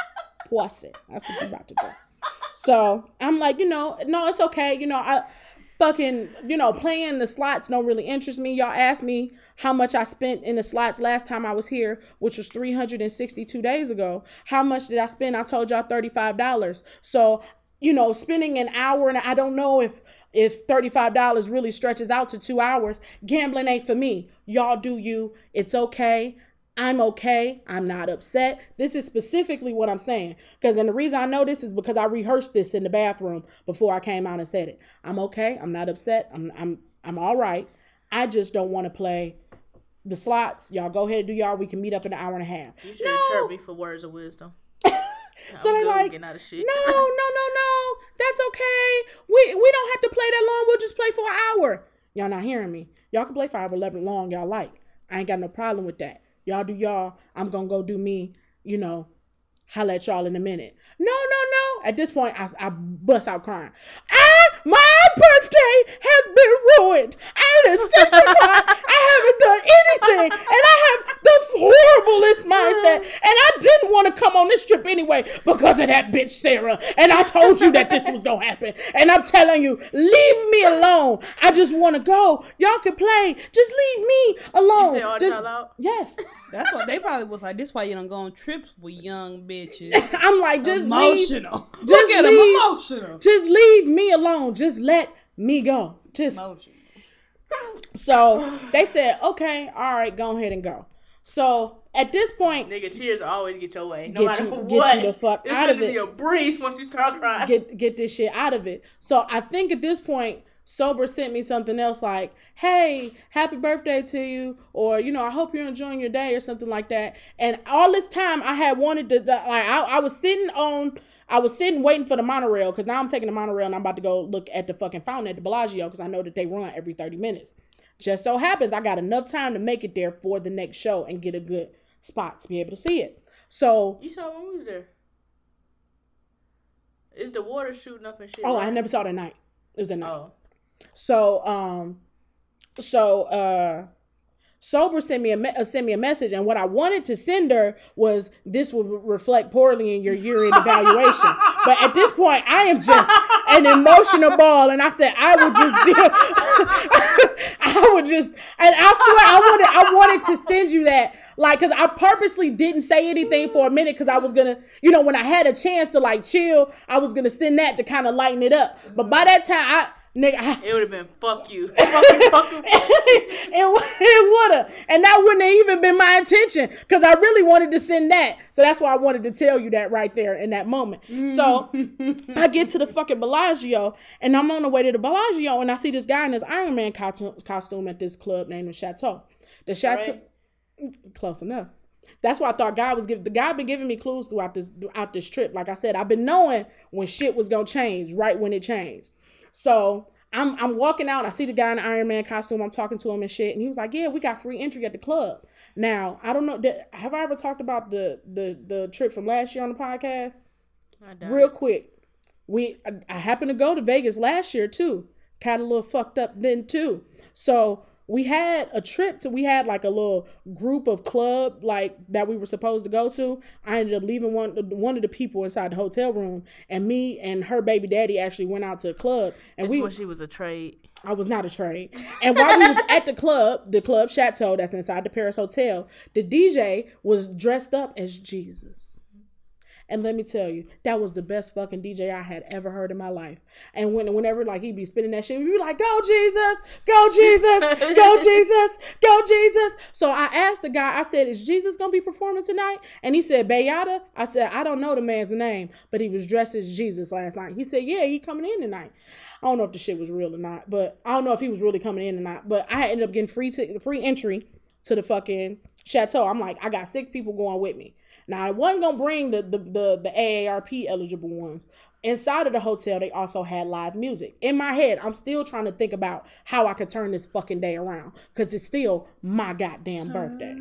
Pasta. That's what you about to do. So I'm like, you know, no, it's okay. You know, I fucking, you know, playing the slots don't really interest me. Y'all asked me how much I spent in the slots last time I was here, which was three hundred sixty-two days ago. How much did I spend? I told y'all thirty-five dollars. So, you know, spending an hour, and I don't know if if thirty-five dollars really stretches out to two hours. Gambling ain't for me. Y'all do you. It's okay. I'm okay. I'm not upset. This is specifically what I'm saying. Because, and the reason I know this is because I rehearsed this in the bathroom before I came out and said it. I'm okay. I'm not upset. I'm I'm I'm all right. I just don't want to play the slots. Y'all go ahead, do y'all. We can meet up in an hour and a half. You should no. chirp me for words of wisdom. So I'm they're like, out of shit. no, no, no, no, that's okay. We we don't have to play that long. We'll just play for an hour. Y'all not hearing me. Y'all can play five eleven long y'all like. I ain't got no problem with that. Y'all do y'all. I'm going to go do me, you know, holla at y'all in a minute. No, no, no. At this point, I, I bust out crying. I, my birthday has been ruined. I am at six o'clock. I haven't done anything. And I have the horriblest mindset. And I didn't want to come on this trip anyway because of that bitch Sarah. And I told you that this was going to happen. And I'm telling you, leave me alone. I just want to go. Y'all can play. Just leave me alone. You say all just, y'all out? Yes. That's what they probably was like. This is why you don't go on trips with young bitches. I'm like, just emotional. Leave. Just Look at leave, them emotional. Just leave me alone. Just let me go. Just emotional. So they said, okay, all right, go ahead and go. So at this point, nigga, tears always get your way. No get matter you, what, get you the fuck it's out of it. It's gonna be a breeze once you start crying. Get get this shit out of it. So I think at this point, Sober sent me something else like, hey, happy birthday to you, or, you know, I hope you're enjoying your day or something like that. And all this time I had wanted to, like, I, I was sitting on, I was sitting waiting for the monorail because now I'm taking the monorail and I'm about to go look at the fucking fountain at the Bellagio because I know that they run every thirty minutes. Just so happens I got enough time to make it there for the next show and get a good spot to be able to see it. So. You saw when we was there. Is the water shooting up and shit? Oh, right? I never saw that night. It was at night. Oh. So, um, so, uh, Sober sent me a me- uh, sent me a message, and what I wanted to send her was, this will reflect poorly in your year-end evaluation. But at this point, I am just an emotional ball, and I said I would just deal. I would just, and I swear I wanted I wanted to send you that, like, because I purposely didn't say anything for a minute, because I was gonna, you know, when I had a chance to like chill, I was gonna send that to kind of lighten it up. But by that time, I. Nigga, I, it would have been fuck you. Fuck you, fuck you, fuck you. it it would have. And that wouldn't have even been my intention, because I really wanted to send that. So that's why I wanted to tell you that right there in that moment. Mm. So I get to the fucking Bellagio, and I'm on the way to the Bellagio, and I see this guy in his Iron Man costume, costume at this club named the Chateau. The Chateau. Right. Close enough. That's why I thought God was giving, the God been giving me clues throughout this, throughout this trip. Like I said, I've been knowing when shit was going to change, right when it changed. So I'm I'm walking out, I see the guy in the Iron Man costume, I'm talking to him and shit, and he was like, yeah, we got free entry at the club. Now, I don't know, did, have I ever talked about the, the, the trip from last year on the podcast? I don't. Real quick, we I, I happened to go to Vegas last year too, kind of a little fucked up then too. So we had a trip to, we had like a little group of club, like that we were supposed to go to. I ended up leaving one, one of the people inside the hotel room, and me and her baby daddy actually went out to the club. And That's we, when she was a trade. I was not a trade. And while we was at the club, the club Chateau that's inside the Paris Hotel, the D J was dressed up as Jesus. And let me tell you, that was the best fucking D J I had ever heard in my life. And when, whenever like he'd be spinning that shit, we'd be like, go Jesus, go Jesus, go Jesus, go Jesus. So I asked the guy, I said, is Jesus going to be performing tonight? And he said, Bayada. I said, I don't know the man's name, but he was dressed as Jesus last night. He said, yeah, he coming in tonight. I don't know if the shit was real or not, but I don't know if he was really coming in or not, but I ended up getting free, t- free entry to the fucking Chateau. I'm like, I got six people going with me. Now, I wasn't going to bring the, the, the, the A A R P eligible ones. Inside of the hotel, they also had live music. In my head, I'm still trying to think about how I could turn this fucking day around, because it's still my goddamn birthday.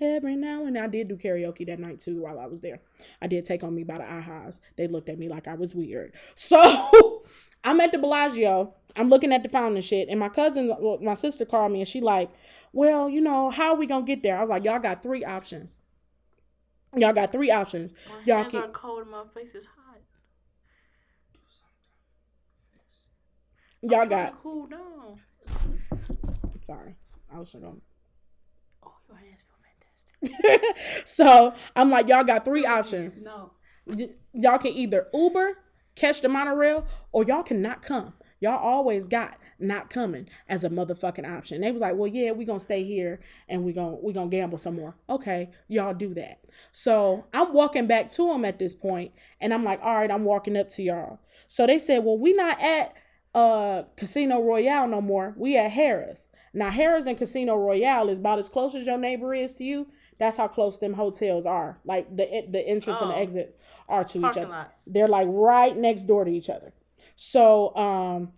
Every now and then, I did do karaoke that night, too, while I was there. I did Take On Me by the I H As. They looked at me like I was weird. So, I'm at the Bellagio. I'm looking at the fountain shit. And my cousin, well, my sister called me, and she like, well, you know, how are we going to get there? I was like, y'all got three options. Y'all got three options. My y'all hands keep... are cold and my face is hot. Y'all I'm got... cool down. Sorry. I was forgetting. Oh, your hands feel fantastic. So, I'm like, y'all got three options. No. Y- y'all can either Uber, catch the monorail, or y'all cannot come. Y'all always got not coming as a motherfucking option. They was like, well, yeah, we're going to stay here and we're going we gonna gamble some more. Okay, y'all do that. So I'm walking back to them at this point, and I'm like, all right, I'm walking up to y'all. So they said, well, we not at uh, Casino Royale no more. We at Harris. Now, Harris and Casino Royale is about as close as your neighbor is to you. That's how close them hotels are. Like the the entrance oh, and the exit are to each other. Lots. They're like right next door to each other. So, um,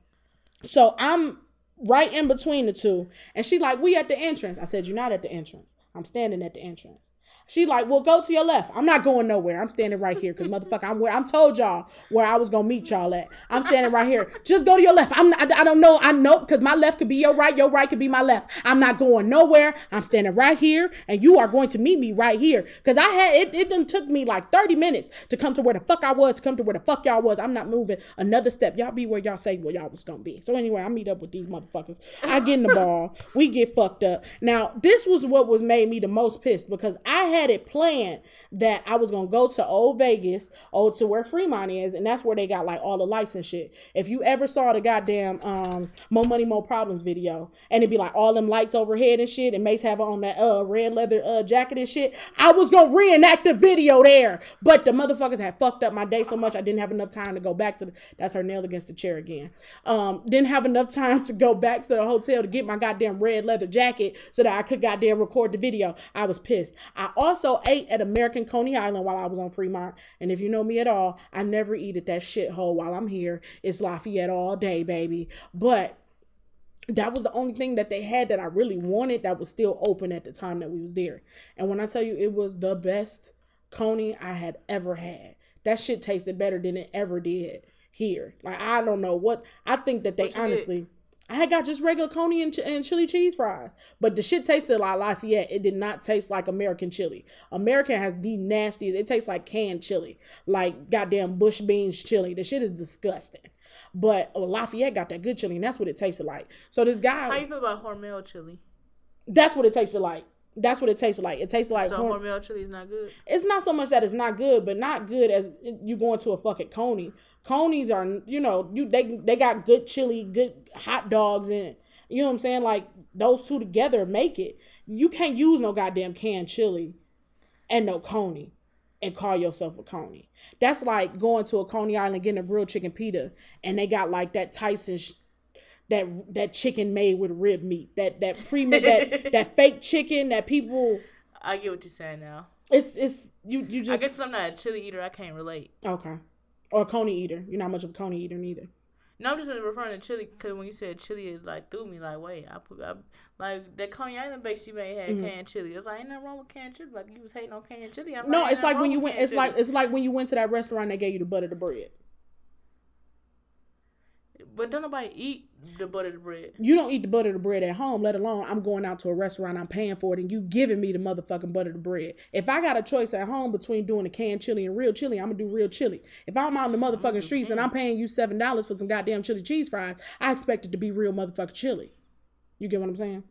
so I'm right in between the two, and she like, we at the entrance. I said, you're not at the entrance. I'm standing at the entrance. She like, well, go to your left. I'm not going nowhere. I'm standing right here, because motherfucker, I'm where I'm told y'all where I was going to meet y'all at. I'm standing right here. Just go to your left. I'm not, I don't know. I know, because my left could be your right. Your right could be my left. I'm not going nowhere. I'm standing right here, and you are going to meet me right here. Because I had, it, it done took me like thirty minutes to come to where the fuck I was, to come to where the fuck y'all was. I'm not moving another step. Y'all be where y'all say where y'all was going to be. So anyway, I meet up with these motherfuckers. I get in the ball. We get fucked up. Now, this was what was made me the most pissed, because I had had it planned that I was gonna go to old Vegas, old to where Fremont is, and that's where they got like all the lights and shit. If you ever saw the goddamn um More Money, More Problems video, and it'd be like all them lights overhead and shit, and Mace have on that uh red leather uh jacket and shit, I was gonna reenact the video there, but the motherfuckers had fucked up my day so much I didn't have enough time to go back to the, that's her nail against the chair again, um didn't have enough time to go back to the hotel to get my goddamn red leather jacket so that I could goddamn record the video. I was pissed. I also Also ate at American Coney Island while I was on Fremont. And if you know me at all, I never eat at that shithole while I'm here. It's Lafayette all day, baby. But that was the only thing that they had that I really wanted that was still open at the time that we was there. And when I tell you, it was the best Coney I had ever had. That shit tasted better than it ever did here. Like, I don't know what, I think that they honestly, did? I had got just regular coney and, ch- and chili cheese fries, but the shit tasted like Lafayette. It did not taste like American chili. American has the nastiest. It tastes like canned chili, like goddamn bush beans chili. The shit is disgusting. But oh, Lafayette got that good chili, and that's what it tasted like. So this guy. How you feel about Hormel chili? That's what it tasted like. That's what it tastes like. It tastes like... So Horm- Hormel chili is not good? It's not so much that it's not good, but not good as you going to a fucking coney. Conies are, you know, you they they got good chili, good hot dogs in. You know what I'm saying? Like, those two together make it. You can't use no goddamn canned chili and no coney and call yourself a coney. That's like going to a Coney Island and getting a grilled chicken pita, and they got, like, that Tyson... Sh- That that chicken made with rib meat, that that pre that that fake chicken that people. I get what you're saying now. It's it's you you just. I guess I'm not a chili eater. I can't relate. Okay, or a coney eater. You're not much of a coney eater neither. No, I'm just referring to chili because when you said chili, it like threw me like wait, I put I, like that Coney Island base you made had mm-hmm. canned chili. It's like ain't nothing wrong with canned chili. Like you was hating on canned chili. I'm no, like, it's like when you went. It's chili. like it's like when you went to that restaurant that gave you the butter to bread. But don't nobody eat the butter to bread. You don't eat the butter to bread at home, let alone I'm going out to a restaurant, I'm paying for it, and you giving me the motherfucking butter to bread. If I got a choice at home between doing a canned chili and real chili, I'm going to do real chili. If I'm out in the motherfucking mm-hmm. streets and I'm paying you seven dollars for some goddamn chili cheese fries, I expect it to be real motherfucking chili. You get what I'm saying?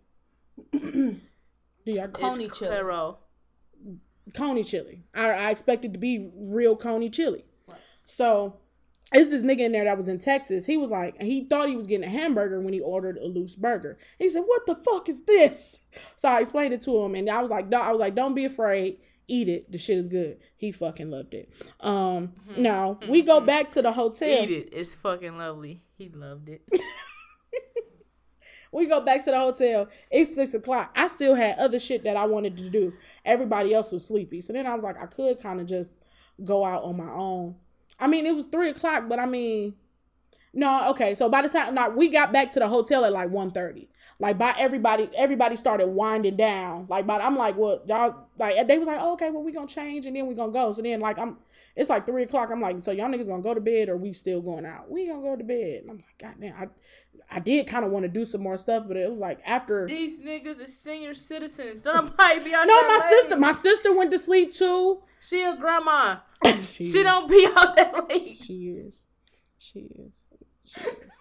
Yeah, Coney chili. Claro. Coney chili. I, I expect it to be real Coney chili. Right. So... It's this nigga in there that was in Texas. He was like, he thought he was getting a hamburger when he ordered a loose burger. And he said, "What the fuck is this?" So I explained it to him, and I was like, "No, I was like, don't be afraid, eat it. The shit is good." He fucking loved it. Um, mm-hmm. Now we go back to the hotel. Eat it. It's fucking lovely. He loved it. We go back to the hotel. It's six o'clock. I still had other shit that I wanted to do. Everybody else was sleepy, so then I was like, I could kind of just go out on my own. I mean, it was three o'clock, but I mean, no, okay. So by the time like, we got back to the hotel at like one thirty, like by everybody, everybody started winding down. Like, by I'm like, well, y'all, like they was like, oh, okay, well, we gonna change and then we gonna go. So then like I'm, it's like three o'clock. I'm like, so y'all niggas gonna go to bed or we still going out? We gonna go to bed. And I'm like, goddamn, I, I did kind of want to do some more stuff, but it was like after these niggas is senior citizens. Don't nobody be out no, there. No, my late. sister, my sister went to sleep too. She a grandma. She, she don't be out that late. She is. She is. She is.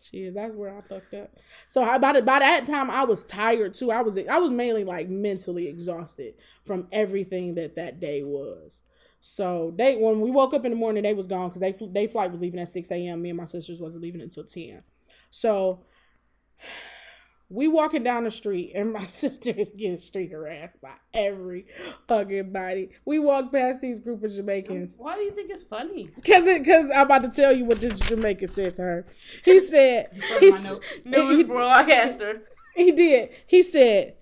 She is. That's where I fucked up. So I, by, the, by that time, I was tired too. I was I was mainly like mentally exhausted from everything that that day was. So they when we woke up in the morning, they was gone because they they flight was leaving at six a.m. Me and my sisters wasn't leaving until ten. So we walking down the street, and my sister is getting street harassed by every fucking body. We walk past these group of Jamaicans. Why do you think it's funny? Because it, because I'm about to tell you what this Jamaican said to her. He said... he, he, broadcaster. He did. He said,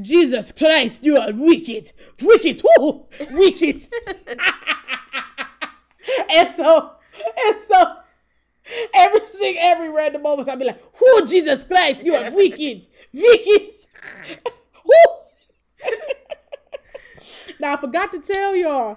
"Jesus Christ, you are wicked. Wicked. Woo! Wicked." and so... And so... Every sing, every random moment, I'd be like, "Who, Jesus Christ, you are wicked, wicked." Who? Now I forgot to tell y'all.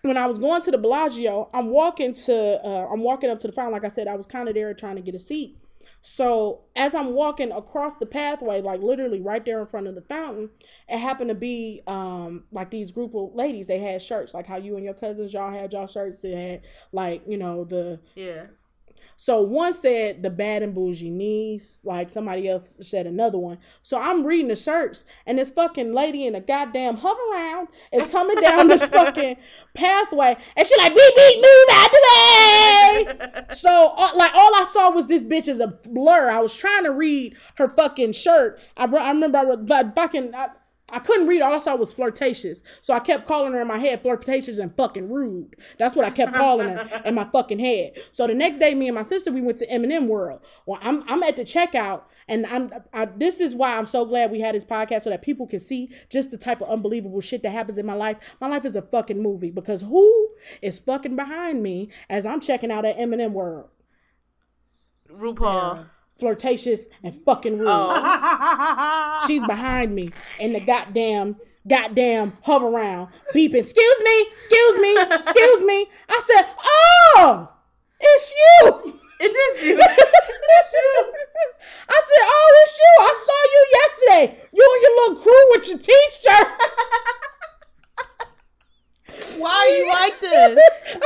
When I was going to the Bellagio, I'm walking to, uh, I'm walking up to the fountain. Like I said, I was kind of there trying to get a seat. So as I'm walking across the pathway, like literally right there in front of the fountain, it happened to be um, like these group of ladies. They had shirts, like how you and your cousins, y'all had y'all shirts that had like, you know, the... Yeah. So one said the bad and bougie niece, like somebody else said another one. So I'm reading the shirts and this fucking lady in a goddamn hover round is coming down the fucking pathway and she like, "Beep, beep, move out the way." So all, like all I saw was this bitch as a blur. I was trying to read her fucking shirt. I, I remember I was fucking... I, I couldn't read. All I saw was flirtatious. So I kept calling her in my head flirtatious and fucking rude. That's what I kept calling her in my fucking head. So the next day, me and my sister, we went to M and M World. Well, I'm I'm at the checkout. And I'm, I, this is why I'm so glad we had this podcast so that people can see just the type of unbelievable shit that happens in my life. My life is a fucking movie because who is fucking behind me as I'm checking out at M and M World? RuPaul. Yeah. Flirtatious and fucking rude. Oh. She's behind me in the goddamn, goddamn hover round beeping. "Excuse me, excuse me, excuse me." I said, "Oh, It's you. It is you. It's you. I said, oh, it's you. I saw you yesterday. You and your little crew with your t-shirts. Why are you like this?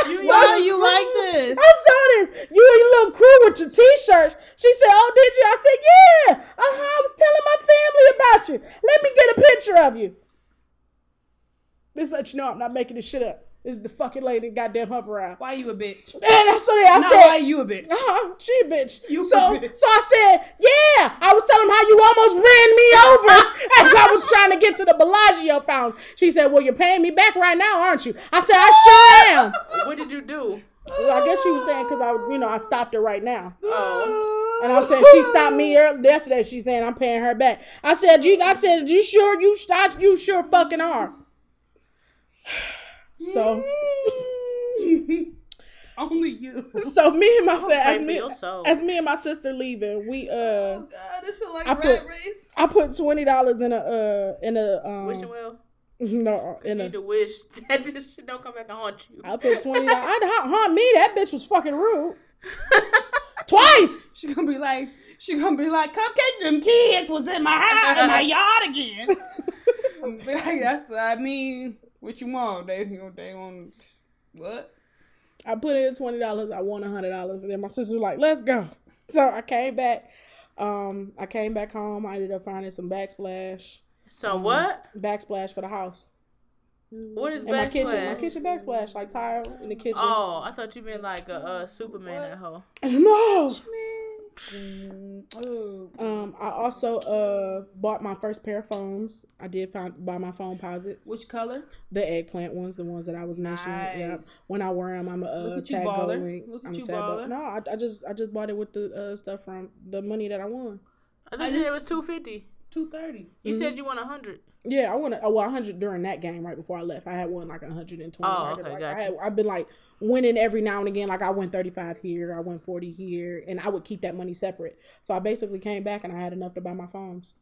You, why are you like this? I saw this. You and your little crew with your t-shirts. She said, oh, did you? I said, yeah. Uh-huh. I was telling my family about you. Let me get a picture of you. This let you know I'm not making this shit up. This is the fucking lady that goddamn hump around. Why you a bitch? And that's what I said. No, why you a bitch? Uh-huh. She a bitch. You so, a bitch. So I said, yeah. I was telling her how you almost ran me over as I was trying to get to the Bellagio fountain. She said, well, you're paying me back right now, aren't you? I said, I sure am. What did you do? Well, I guess she was saying because I, you know, I stopped her right now. Oh. And I said she stopped me early yesterday. She's saying I'm paying her back. I said, you. I said, you sure you? I, you sure fucking are. So only you. So me and my oh, as, me, as me and my sister leaving, we uh. Oh God, this feel like I rat put, race. I put twenty dollars in a uh in a um. Wishing well. No, in you a, need to wish that this shit don't come back and haunt you. I put twenty dollars. I'd haunt me. That bitch was fucking rude. Twice. She, she gonna be like, she gonna be like, Cupcake, them kids was in my house in my yard again. I'm be like, that's what I mean. What you want? They, they want what? I put in twenty dollars. I won a hundred dollars, and then my sister was like, "Let's go." So I came back. Um, I came back home. I ended up finding some backsplash. So um, what? Backsplash for the house. What is in backsplash? My kitchen, my kitchen backsplash, like tile in the kitchen. Oh, I thought you meant like a uh, Superman what? That hoe. No. Um, I also uh bought my first pair of phones. I did find, buy my phone posits. Which color? The eggplant ones, the ones that I was mentioning. Nice. Yeah. When I wear them, I'm a uh, look at you, tag baller. Link. Look at I'm you, baller. No, I, I just I just bought it with the uh, stuff from the money that I won. I thought you said it was two fifty. Two thirty. You mm-hmm. said you won a hundred. Yeah, I won a, well a hundred during that game right before I left. I had won like a hundred and twenty. Oh, okay, like, gotcha. I had, I've been like. winning every now and again, like I went thirty-five here, I went forty here, and I would keep that money separate. So I basically came back and I had enough to buy my phones.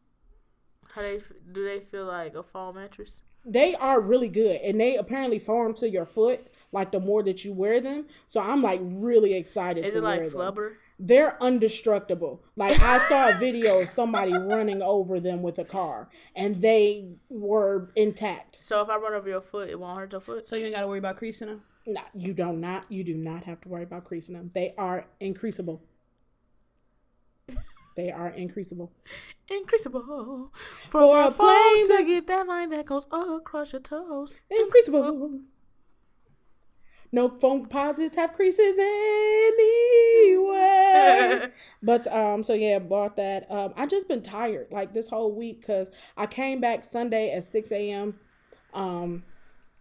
How they do they feel like a foam mattress? They are really good, and they apparently form to your foot. Like the more that you wear them, so I'm like really excited. Is to it like wear flubber? Them. They're indestructible. Like I saw a video of somebody running over them with a car, and they were intact. So if I run over your foot, it won't hurt your foot. So you ain't got to worry about creasing them. No, you don't not you do not have to worry about creasing them. They are increasable. They are increasable. Increasable. For, For a flame to get that line that goes across your toes. Increasable. No foam posits have creases anyway. But um, so yeah, bought that. Um, I just been tired like this whole week because I came back Sunday at six a.m. Um.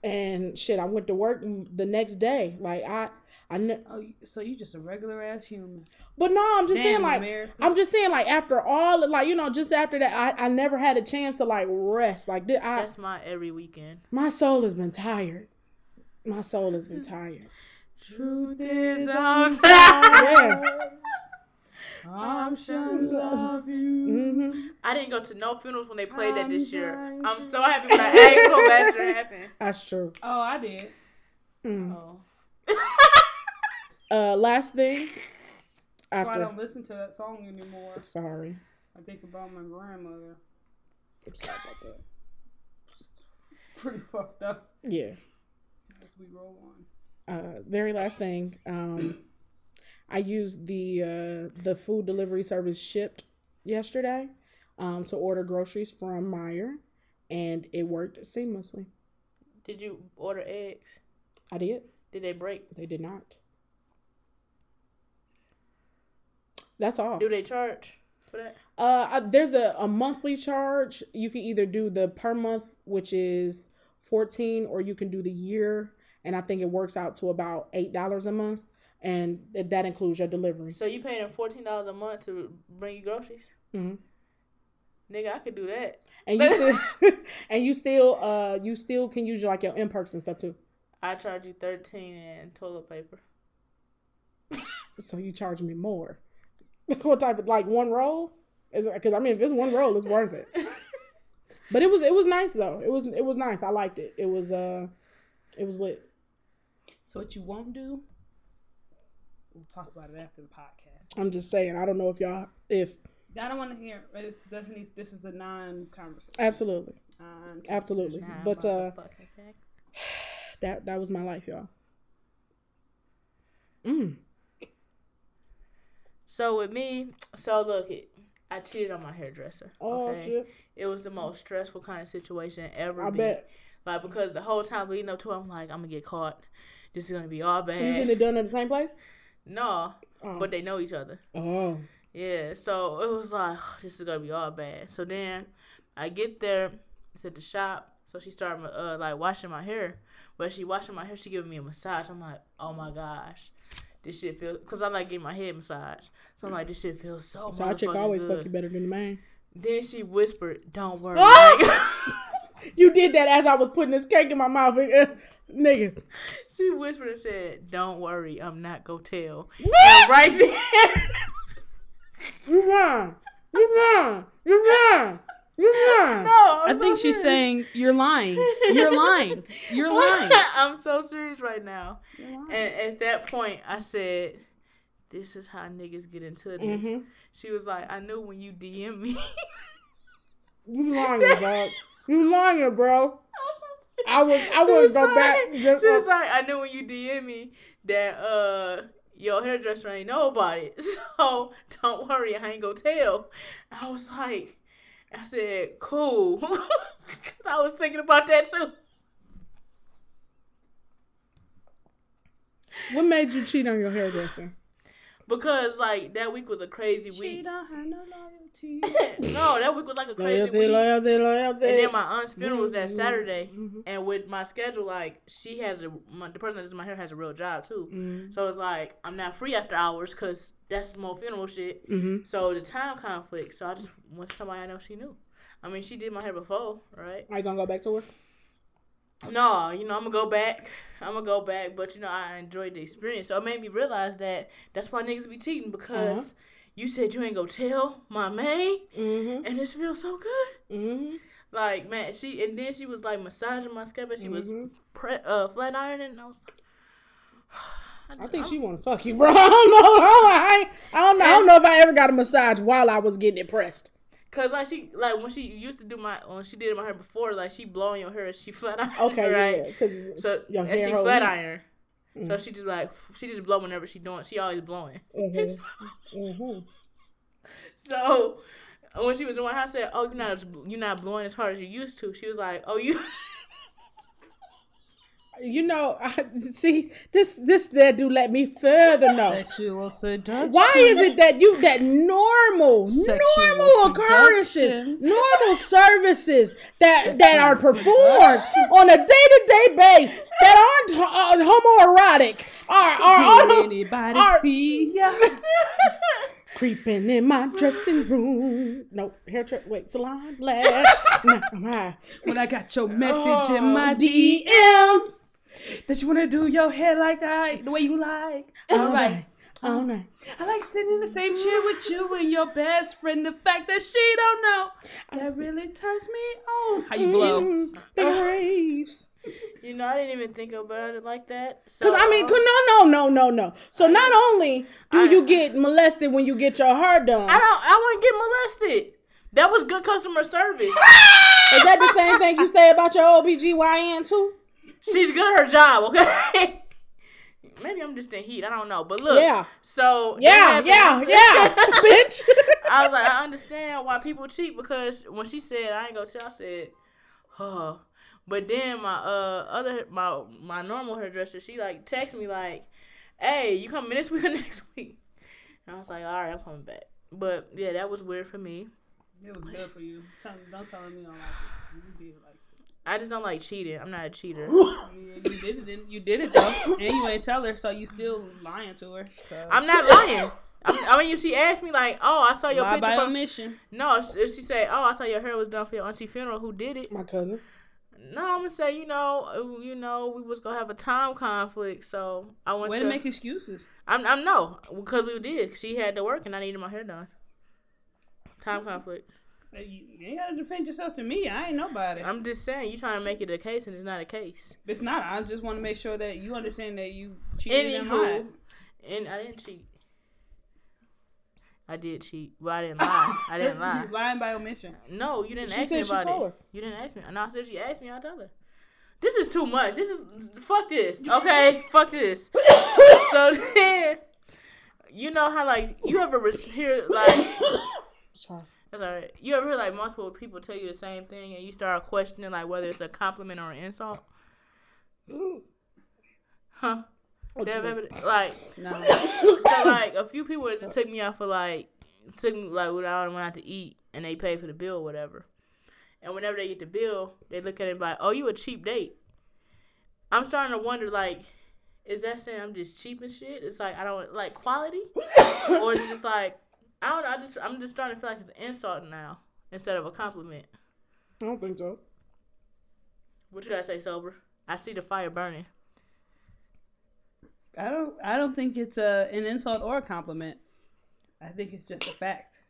And shit, I went to work the next day. Like I, I ne- oh, so you just a regular ass human. But no, I'm just Damn saying like America. I'm just saying like after all, like you know, just after that, I, I never had a chance to like rest. Like did I? That's my every weekend. My soul has been tired. My soul has been tired. Truth is, I'm tired. Yes. Options of you. Mm-hmm. I didn't go to no funerals when they played that this year. I'm so happy when I asked for last year it happened. That's true. Oh, I did. Mm. Oh. uh, last thing. After. That's why I don't listen to that song anymore. Sorry. I think about my grandmother. I'm sorry about that. Pretty fucked up. Yeah. As we roll on. Uh, very last thing. Um. I used the uh, the food delivery service Shipt yesterday um, to order groceries from Meijer, and it worked seamlessly. Did you order eggs? I did. Did they break? They did not. That's all. Do they charge for that? Uh, I, there's a, a monthly charge. You can either do the per month, which is fourteen dollars, or you can do the year, and I think it works out to about eight dollars a month. And that includes your delivery. So you paying them fourteen dollars a month to bring you groceries? Mm-hmm. Nigga, I could do that. And you still, and you still, uh, you still can use your like your in-perks and stuff too. I charge you thirteen and toilet paper. So you charge me more. What type of like one roll? Is because I mean, if it's one roll, it's worth it. But it was it was nice though. It was it was nice. I liked it. It was uh, it was lit. So what you won't do? We'll talk about it after the podcast. I'm just saying. I don't know if y'all if. I don't want to hear. This doesn't. Need, this is a non-conversation. Absolutely. Non-conversation. Absolutely. Non-conversation. But uh, that that was my life, y'all. Mm. So with me, so look it. I cheated on my hairdresser. Oh, okay? Shit. It was the most stressful kind of situation ever. I been. bet. Like, because the whole time leading up to it, I'm like, I'm going to get caught. This is going to be all bad. You getting it done at the same place? No, oh. But they know each other. Oh. Yeah, so it was like, oh, this is going to be all bad. So then I get there. It's at the shop. So she started, uh, like, washing my hair. But she washing my hair. She giving me a massage. I'm like, oh, my gosh. This shit feels... Because I like getting my head massage. So I'm like, this shit feels so motherfucking good. So I chick always fuck you better than the man. Then she whispered, don't worry. Oh! You did that as I was putting this cake in my mouth. And, uh, nigga. She whispered and said, don't worry, I'm not gonna tell. What? Right there. You wrong. You wrong. You wrong. You wrong. No, I'm I so think serious. She's saying, you're lying. You're lying. You're lying. I'm so serious right now. And at that point, I said, this is how niggas get into this. Mm-hmm. She was like, I knew when you D M me. You lying, dog. You lying, bro. I was, I was going back. Just, she was like, I knew when you D M me that uh, your hairdresser ain't know about it. So don't worry, I ain't gonna tell. I was like, I said, cool. Because I was thinking about that too. What made you cheat on your hairdresser? Because, like, that week was a crazy she week. She don't have no loyalty. No, that week was, like, a crazy loyalty, week. Loyalty, loyalty. And then my aunt's funeral was that Saturday. Mm-hmm. And with my schedule, like, she has a... My, the person that does my hair has a real job, too. Mm-hmm. So it's like, I'm not free after hours because that's more funeral shit. Mm-hmm. So the time conflict. So I just went to somebody I know she knew. I mean, she did my hair before, right? Are you going to go back to work? No, you know, I'm going to go back. I'm going to go back. But, you know, I enjoyed the experience. So it made me realize that that's why niggas be cheating. Because uh-huh. you said you ain't going to tell my man. Mm-hmm. And it feels so good. Mm-hmm. Like, man, she... And then she was, like, massaging my scalp. And she mm-hmm. was pre- uh, flat ironing. And I was like... I, just, I think I'm, she want to fuck you, bro. I don't know. I, I, don't know. I don't know if I ever got a massage while I was getting it pressed. Cause like she like when she used to do my when she did my hair before, like she blowing your hair, she flat iron, okay, right? Yeah, cause so your hair and she flat iron, mm-hmm. so she just like she just blow whenever she doing. She always blowing. Mm-hmm. Mm-hmm. So when she was doing, I said, "Oh, you're not you're not blowing as hard as you used to." She was like, "Oh, you." You know, I, see this. This there do let me further know. Sexual seduction. Why is it that you that normal, sexual normal seduction. occurrences, normal services that sexual that are performed seduction. on a day-to-day basis that aren't uh, homoerotic are are Did auto, anybody are, see ya? Creeping in my dressing room. Nope. Hair trip. Wait. Salon. Laugh. Nah, I'm high. When I got your message oh, in my D Ms. That you want to do your hair like that, the way you like. All right. All right. I like sitting in the same chair with you and your best friend. The fact that she don't know. That really turns me on. How you blow? Mm, the waves. You know, I didn't even think about it like that. Because, so, I mean, um, no, no, no, no, no. So, not only do I, you get molested when you get your hair done. I don't, I wouldn't get molested. That was good customer service. Is that the same thing you say about your O B G Y N, too? She's good at her job, okay? Maybe I'm just in heat. I don't know. But look. Yeah. So. Yeah, yeah, yeah, bitch. I was like, I understand why people cheat because when she said, I ain't gonna tell, I said, oh. But then my uh other my my normal hairdresser, she like text me like, "Hey, you coming this week or next week?" And I was like, "All right, I'm coming back." But yeah, that was weird for me. It was good for you. Tell me, don't tell me you don't like it. You did like it. I just don't like cheating. I'm not a cheater. Yeah, you did it. You did it though, and you ain't tell her, so you still lying to her. So. I'm not lying. I mean, if she asked me like, "Oh, I saw your Lie picture by from omission." No, if she said, "Oh, I saw your hair was done for your auntie funeral. Who did it?" My cousin. No, I'm gonna say, you know, you know, we was gonna have a time conflict, so I went Way to, to make excuses. I'm, I'm no, because we did. She had to work, and I needed my hair done. Time conflict. You, you ain't gotta defend yourself to me. I ain't nobody. I'm just saying, you trying to make it a case, and it's not a case. It's not. I just want to make sure that you understand that you cheated. Anywho, And I didn't cheat. I did cheat, but I didn't lie. I didn't lie. You lying by omission. No, you didn't she ask me about it. Her. You didn't ask me. No, I said she asked me. I told her. This is too much. This is fuck this. Okay, fuck this. So then, you know how like you ever hear like. Sorry. That's all right. You ever hear like multiple people tell you the same thing, and you start questioning like whether it's a compliment or an insult? Huh? Like, no. So like a few people just took me out for like took me like when I went out to eat and they paid for the bill or whatever. And whenever they get the bill, they look at it like, "Oh, you a cheap date." I'm starting to wonder like, is that saying I'm just cheap and shit? It's like I don't like quality, or is it just like I don't know. I just I'm just starting to feel like it's an insult now instead of a compliment. I don't think so. What you gotta say, sober? I see the fire burning. I don't. I don't think it's a an insult or a compliment. I think it's just a fact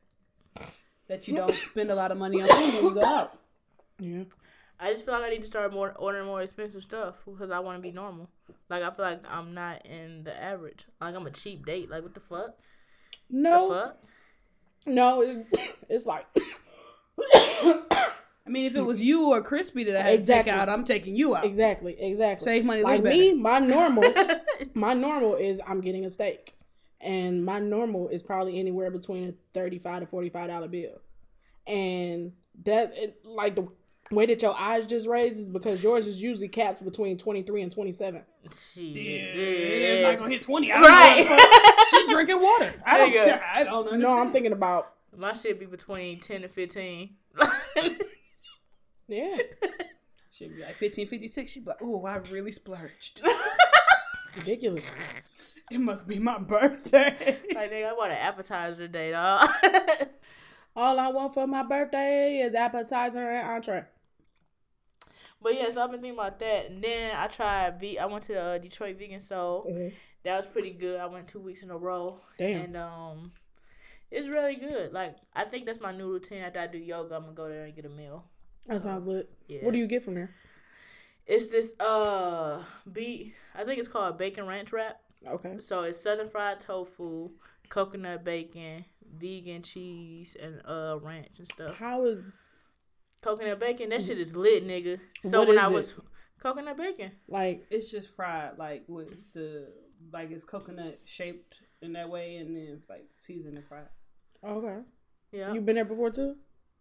that you don't spend a lot of money on food when you go out. Yeah. I just feel like I need to start more ordering more expensive stuff because I want to be normal. Like I feel like I'm not in the average. Like I'm a cheap date. Like what the fuck? No. The fuck? No. It's, it's like. I mean, if it was you or Chrispy that I had exactly. to take out, I'm taking you out. Exactly, exactly. Save money, like better. Me, my normal, my normal is I'm getting a steak, and my normal is probably anywhere between a thirty-five to forty-five dollar bill, and that it, like the way that your eyes just raised is because yours is usually capped between twenty-three and twenty-seven. She did. It's not gonna hit twenty. I right? She's drinking water. I don't. Care. I don't know. No, I'm thinking about my shit be between ten and fifteen. Yeah. She'd be like fifteen fifty-six. She'd be like, "Oh, I really splurged." Ridiculous. It must be my birthday. Like, nigga, I want an appetizer today, dog. All I want for my birthday is appetizer and entree. But yeah, so I've been thinking about that. And then I tried, ve- I went to the uh, Detroit Vegan Soul. Mm-hmm. That was pretty good. I went two weeks in a row. Damn. And um, it's really good. Like, I think that's my new routine. After I do yoga, I'm going to go there and get a meal. That sounds lit. Yeah. What do you get from there? It's this uh beet. I think it's called bacon ranch wrap. Okay. So it's southern fried tofu, coconut bacon, vegan cheese, and uh ranch and stuff. How is coconut bacon? That shit is lit, nigga. So what when is I was it? Coconut bacon, like it's just fried, like with the like it's coconut shaped in that way, and then like seasoned and fried. Okay. Yeah. You've been there before too?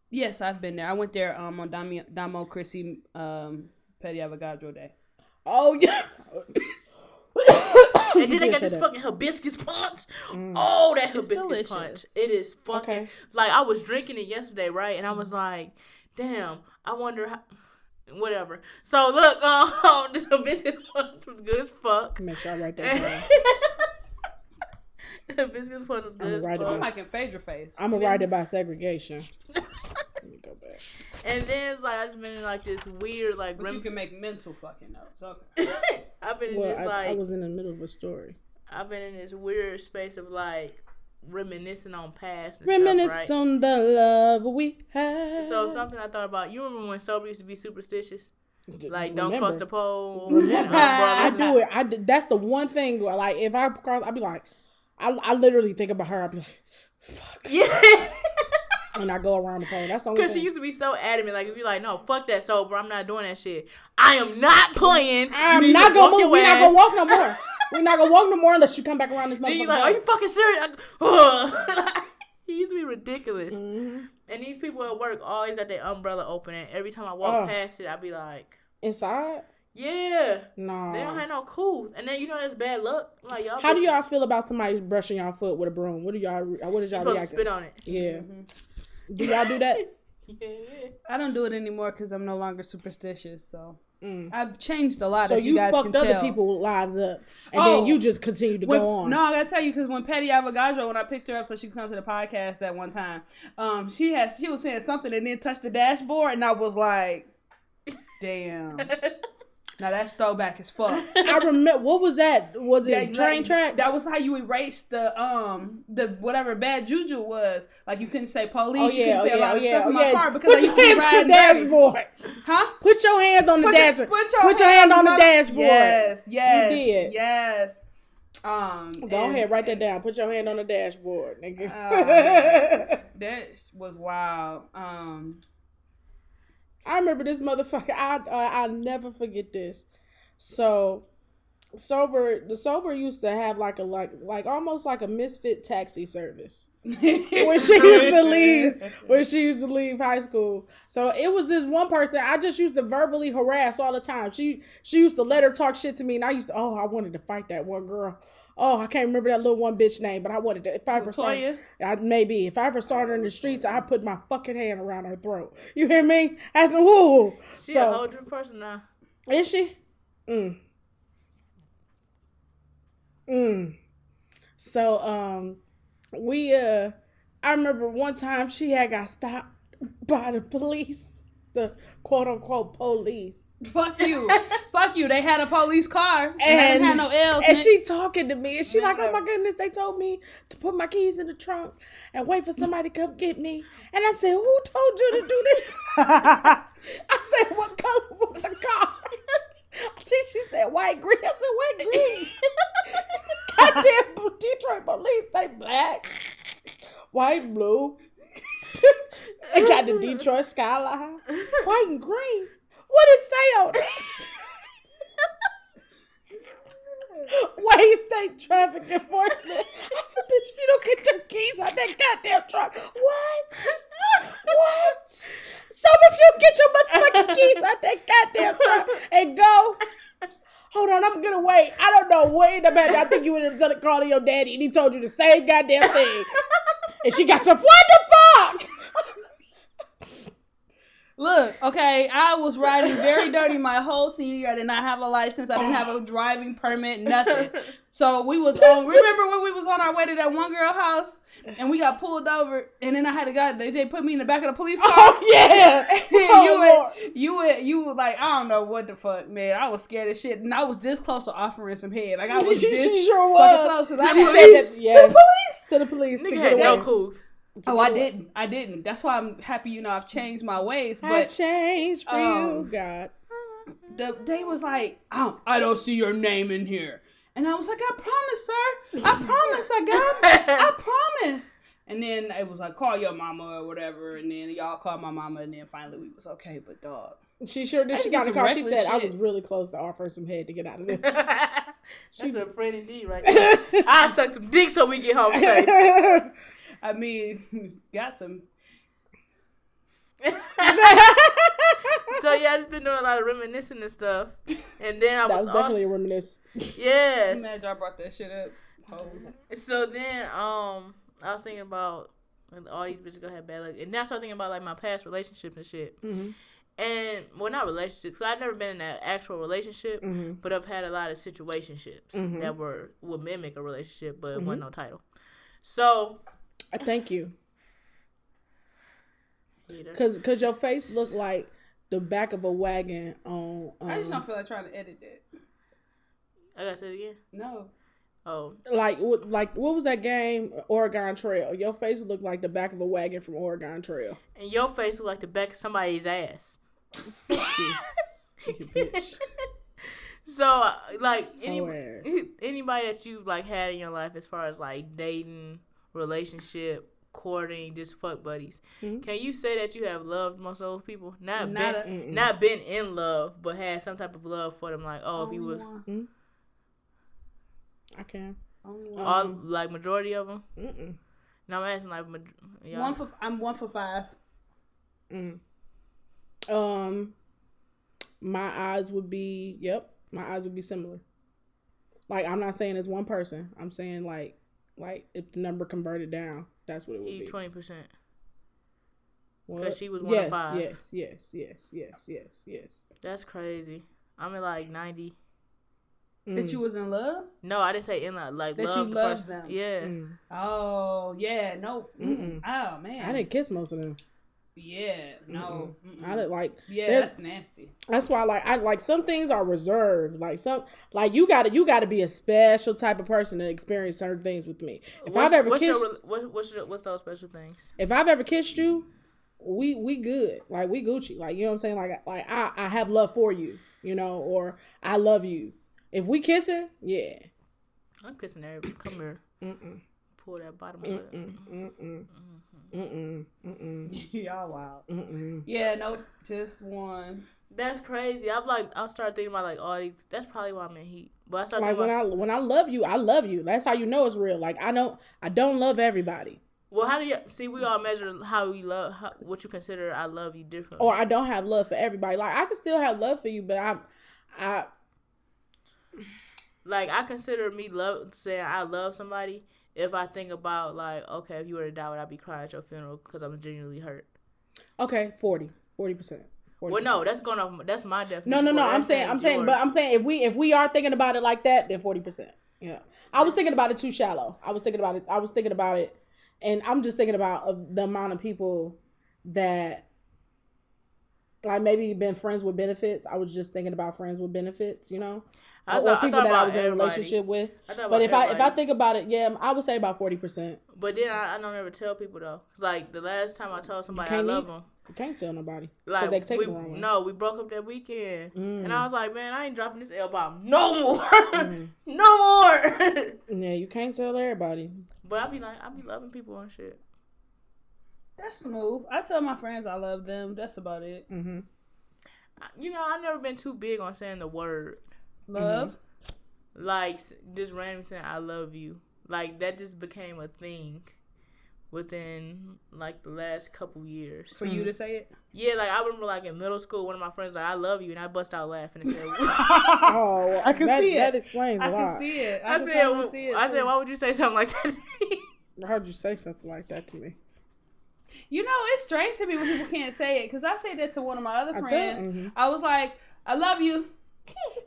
Yes, I've been there. I went there um, on Dami- Damo Chrissy um, Petty Avogadro Day. Oh, yeah. And then I got this that. fucking hibiscus punch. Mm. Oh, that it's hibiscus delicious. punch. It is fucking... Okay. Like, I was drinking it yesterday, right? And I was like, damn, I wonder how... Whatever. So, look, um, this hibiscus punch was good as fuck. Make sure I write that down. The hibiscus punch was good as fuck. I'm like in Phaedra face. I'm going to write it by segregation. Let me go back. And then it's like I just been in like this weird like. But rem- you can make mental fucking notes. Okay. I've been well, in this I, like. I was in the middle of a story. I've been in this weird space of like reminiscing on past. And Reminisce stuff, right? on the love we had. So something I thought about. You remember when sober used to be superstitious? Like remember. Don't cross the pole. Remember. I do it. I do, that's the one thing. Like if I cross, I'd be like, I I literally think about her. I'd be like, fuck. Yeah. And I go around the pole. That's the only thing. Because she used to be so adamant. Like, you'd be like, no, fuck that sober. I'm not doing that shit. I am not playing. I'm not going to move. We're not going to walk no more. We're not going to walk no more unless you come back around this motherfucker. You're like, are you fucking serious? I, he used to be ridiculous. Mm-hmm. And these people at work always got their umbrella open. And every time I walk uh, past it, I'd be like. Inside? Yeah. No. They don't have no cool. And then, you know, that's bad luck. Like, y'all How bitches. do y'all feel about somebody brushing y'all foot with a broom? What do y'all, what did y'all react to? You're supposed to spit on it. Yeah. Mm-hmm. Do y'all do that? Yeah. I don't do it anymore because I'm no longer superstitious. So mm. I've changed a lot. So as you, you guys fucked can other tell. people's lives up, and oh, then you just continue to when, go on. No, I gotta tell you because when Petty Avogadro, when I picked her up, so she could come to the podcast at one time, um, she has she was saying something and then touched the dashboard, and I was like, damn. Now that's throwback as fuck. I remember what was that? Was it train tracks? That was how you erased the um the whatever bad juju was. Like you couldn't say police, oh, yeah, you couldn't oh, say yeah, a lot of yeah, stuff oh, in my yeah. car because put I used to ride the dashboard. Huh? Put your hands on the put dashboard. Put your, put your hand, hand on the dashboard. Yes, yes, you did. Yes. Um, Go ahead, write that down. Put your hand on the dashboard, nigga. Uh, that was wild. Um, I remember this motherfucker. I uh, I'll never forget this. So, sober. The sober used to have like a like like almost like a misfit taxi service when she used to leave when she used to leave high school. So it was this one person I just used to verbally harass all the time. She she used to let her talk shit to me, and I used to oh I wanted to fight that one girl. Oh, I can't remember that little one bitch name, but I wanted to. If I ever saw her, I, maybe if I ever saw her in the streets, I put my fucking hand around her throat. You hear me? As a woo. She so, an older person now. Is she? Mm. Mm. So um, we uh, I remember one time she had got stopped by the police, the quote unquote police. Fuck you. Fuck you. They had a police car. And, and had no L's. And she talking to me. And she like, oh my goodness, they told me to put my keys in the trunk and wait for somebody to come get me. And I said, who told you to do this? I said, what color was the car? I think she said white green. I said, white green. Goddamn Detroit police, they black. White, blue. They got the Detroit skyline. White and green. What is sound? Why state traffic enforcement? I said, bitch, if you don't get your keys out that goddamn truck, what? What? So if you get your motherfucking keys out that goddamn truck and go, hold on, I'm gonna wait. I don't know where in the back. I think you went to call to your daddy and he told you the same goddamn thing. And she got to what the fuck? Look, okay, I was riding very dirty my whole senior year. I did not have a license. I didn't have a driving permit, nothing. So we was on, remember when we was on our way to that one girl house and we got pulled over and then I had a guy, they, they put me in the back of the police car. Oh, yeah. And oh, you, would, you, would, you were like, I don't know what the fuck, man. I was scared as shit. And I was this close to offering some head. Like, I was this sure was. Close. I she police, said that, yes. To the police? To the police. Nigga to had no clue. Oh, I didn't. I didn't. That's why I'm happy, you know, I've changed my ways. But I changed for um, you, God. The, they was like, oh, I don't see your name in here. And I was like, I promise, sir. I promise. I got it. I promise. And then it was like, call your mama or whatever. And then y'all called my mama. And then finally we was okay, but dog. She sure did. She got in the car. She said, shit. I was really close to offering some head to get out of this. She's a friend indeed right there. I'll suck some dick so we get home safe. I mean, got some. So, yeah, I've just been doing a lot of reminiscing and stuff. And then I that was, was definitely also, reminisce. Yes. Imagine y'all brought that shit up. Hoes. So then um, I was thinking about like, all these bitches gonna have bad luck. And now I started thinking about, like, my past relationships and shit. Mm-hmm. And, well, not relationships. Cause I've never been in an actual relationship. Mm-hmm. But I've had a lot of situationships mm-hmm. that were would mimic a relationship, but mm-hmm. it wasn't no title. So... I thank you. Cause, Cause your face looked like the back of a wagon on... Um, I just don't feel like trying to edit that. I gotta say it again? No. Oh. Like, like what was that game? Oregon Trail. Your face looked like the back of a wagon from Oregon Trail. And your face looked like the back of somebody's ass. Fuck you. Fuck you, bitch. So, like, any, anybody that you've, like, had in your life as far as, like, dating... relationship, courting, just fuck buddies. Mm-hmm. Can you say that you have loved most of those people? Not, not been, a, not been in love, but had some type of love for them. Like, oh, only if he was, one. I can. Only one. All like majority of them. Mm-mm. No, I'm asking like y'all. one for. I'm one for five. Mm. Um, my eyes would be. Yep, my eyes would be similar. Like I'm not saying it's one person. I'm saying like. Like, if the number converted down, that's what it would be. twenty percent. Because she was one yes, of five. Yes, yes, yes, yes, yes, yes. That's crazy. I'm at like ninety. Mm. That you was in love? No, I didn't say in love. Like, that love you loved them. Yeah. Mm. Oh, yeah. No. Mm-mm. Oh, man. I didn't kiss most of them. Yeah. No. Mm-mm. Mm-mm. I didn't like. Yeah, that's nasty. That's why, like, I like some things are reserved. Like some, like you gotta, you gotta be a special type of person to experience certain things with me. If what's, I've ever what's kissed, your, what, what's your, what's those special things? If I've ever kissed you, we we good. Like we Gucci. Like you know what I'm saying. Like like I I have love for you. You know, or I love you. If we kissing, yeah. I'm kissing everybody. Come here. Mm-mm. Pull that bottom mm-mm. up. Mm-mm. Mm-mm. Mm-mm. Mm-mm. Y'all wild. Mm-mm. Yeah, nope. Just one. That's crazy. I'm like, I started thinking about like all these. That's probably why I'm in heat. But I started like when about, I when I love you, I love you. That's how you know it's real. Like I don't, I don't love everybody. Well, how do you see? We all measure how we love, how, what you consider I love you differently. Or I don't have love for everybody. Like I can still have love for you, but I, I. Like I consider me love saying I love somebody if I think about like, okay, if you were to die, would I be crying at your funeral because I'm genuinely hurt? Okay, forty, forty percent. Well, no, that's going off. That's my definition. No, no, no. I'm saying, I'm saying, but I'm saying if we if we are thinking about it like that, then forty percent. Yeah, I was thinking about it too shallow. I was thinking about it. I was thinking about it, and I'm just thinking about the amount of people that, like, maybe been friends with benefits. I was just thinking about friends with benefits, you know, I thought, or people I that I was in a relationship with. But if everybody. I if I think about it, yeah, I would say about forty percent. But then I, I don't ever tell people though. Cause like the last time I told somebody I love them. You can't tell nobody. Like, they take we, the wrong way. No, we broke up that weekend. Mm. And I was like, man, I ain't dropping this L-bomb no more. Mm. No more. Yeah, you can't tell everybody. But I be like, I be loving people and shit. That's smooth. I tell my friends I love them. That's about it. Mm-hmm. You know, I've never been too big on saying the word. Love? Mm-hmm. Like, just randomly saying I love you. Like, that just became a thing. Within like the last couple years, for you to say it, yeah, like I remember, like in middle school, one of my friends was like, "I love you," and I bust out laughing and said, "Oh, I can that, see it." That explains I a lot. I can see it. I, I said, well, see it "I too. said, why would you say something like that to me?" I heard you say something like that to me. You know, it's strange to me when people can't say it because I said that to one of my other friends. I, mm-hmm. I was like, "I love you,"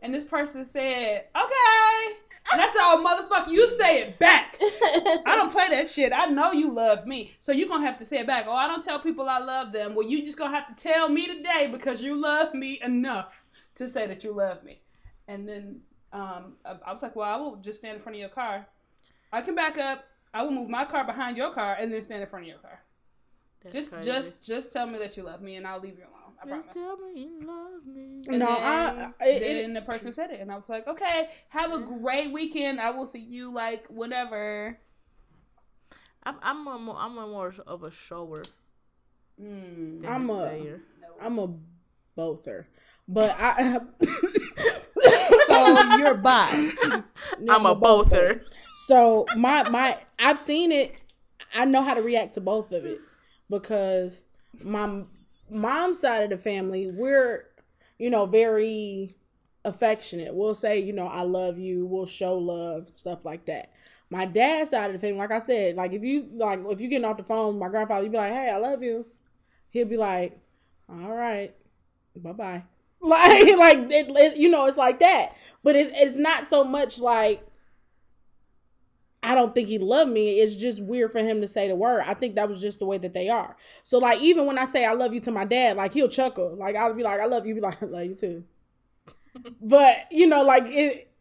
and this person said, "Okay." And I said, oh, motherfucker, you say it back. I don't play that shit. I know you love me. So you're going to have to say it back. Oh, I don't tell people I love them. Well, you just going to have to tell me today because you love me enough to say that you love me. And then um, I was like, well, I will just stand in front of your car. I can back up. I will move my car behind your car and then stand in front of your car. That's just crazy. just just tell me that you love me and I'll leave you alone. I promise. Just tell me you love me. And no, then, I, I it, then the person said it and I was like, okay, have a great weekend. I will see you like whatever. I'm I'm a more, I'm a more of a shower. Mm, I'm a, a sayer. I'm a bother. But I so you're bi. You're I'm a bother. So my my I've seen it. I know how to react to both of it. Because my mom's side of the family, we're, you know, very affectionate. We'll say, you know, I love you. We'll show love, stuff like that. My dad's side of the family, like I said, like if you like if you getting off the phone, my grandfather, he'd be like, hey, I love you. He'll be like, all right, bye bye. Like like it, it, you know, it's like that. But it's it's not so much like. I don't think he loved me. It's just weird for him to say the word. I think that was just the way that they are. So, like, even when I say I love you to my dad, like, he'll chuckle. Like, I'll be like, I love you. He'll be like, I love you too. But, you know, like, it,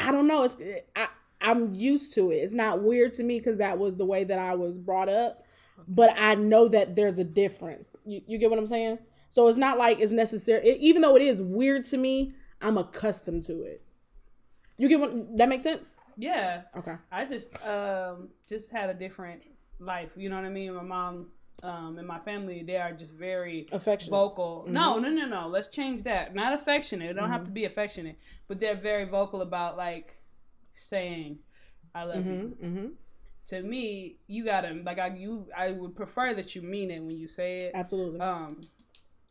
I don't know. It's I, I'm used to it. It's not weird to me because that was the way that I was brought up. But I know that there's a difference. You, you get what I'm saying? So, it's not like it's necessary. It, even though it is weird to me, I'm accustomed to it. You get what? That makes sense? Yeah. Okay. I just um just had a different life. You know what I mean? My mom um and my family, they are just very affectionate. Vocal. Mm-hmm. No, no, no, no. Let's change that. Not affectionate. It don't mm-hmm. have to be affectionate, but they're very vocal about like saying I love mm-hmm. you. Mm-hmm. To me, you got to like I you I would prefer that you mean it when you say it. Absolutely. Um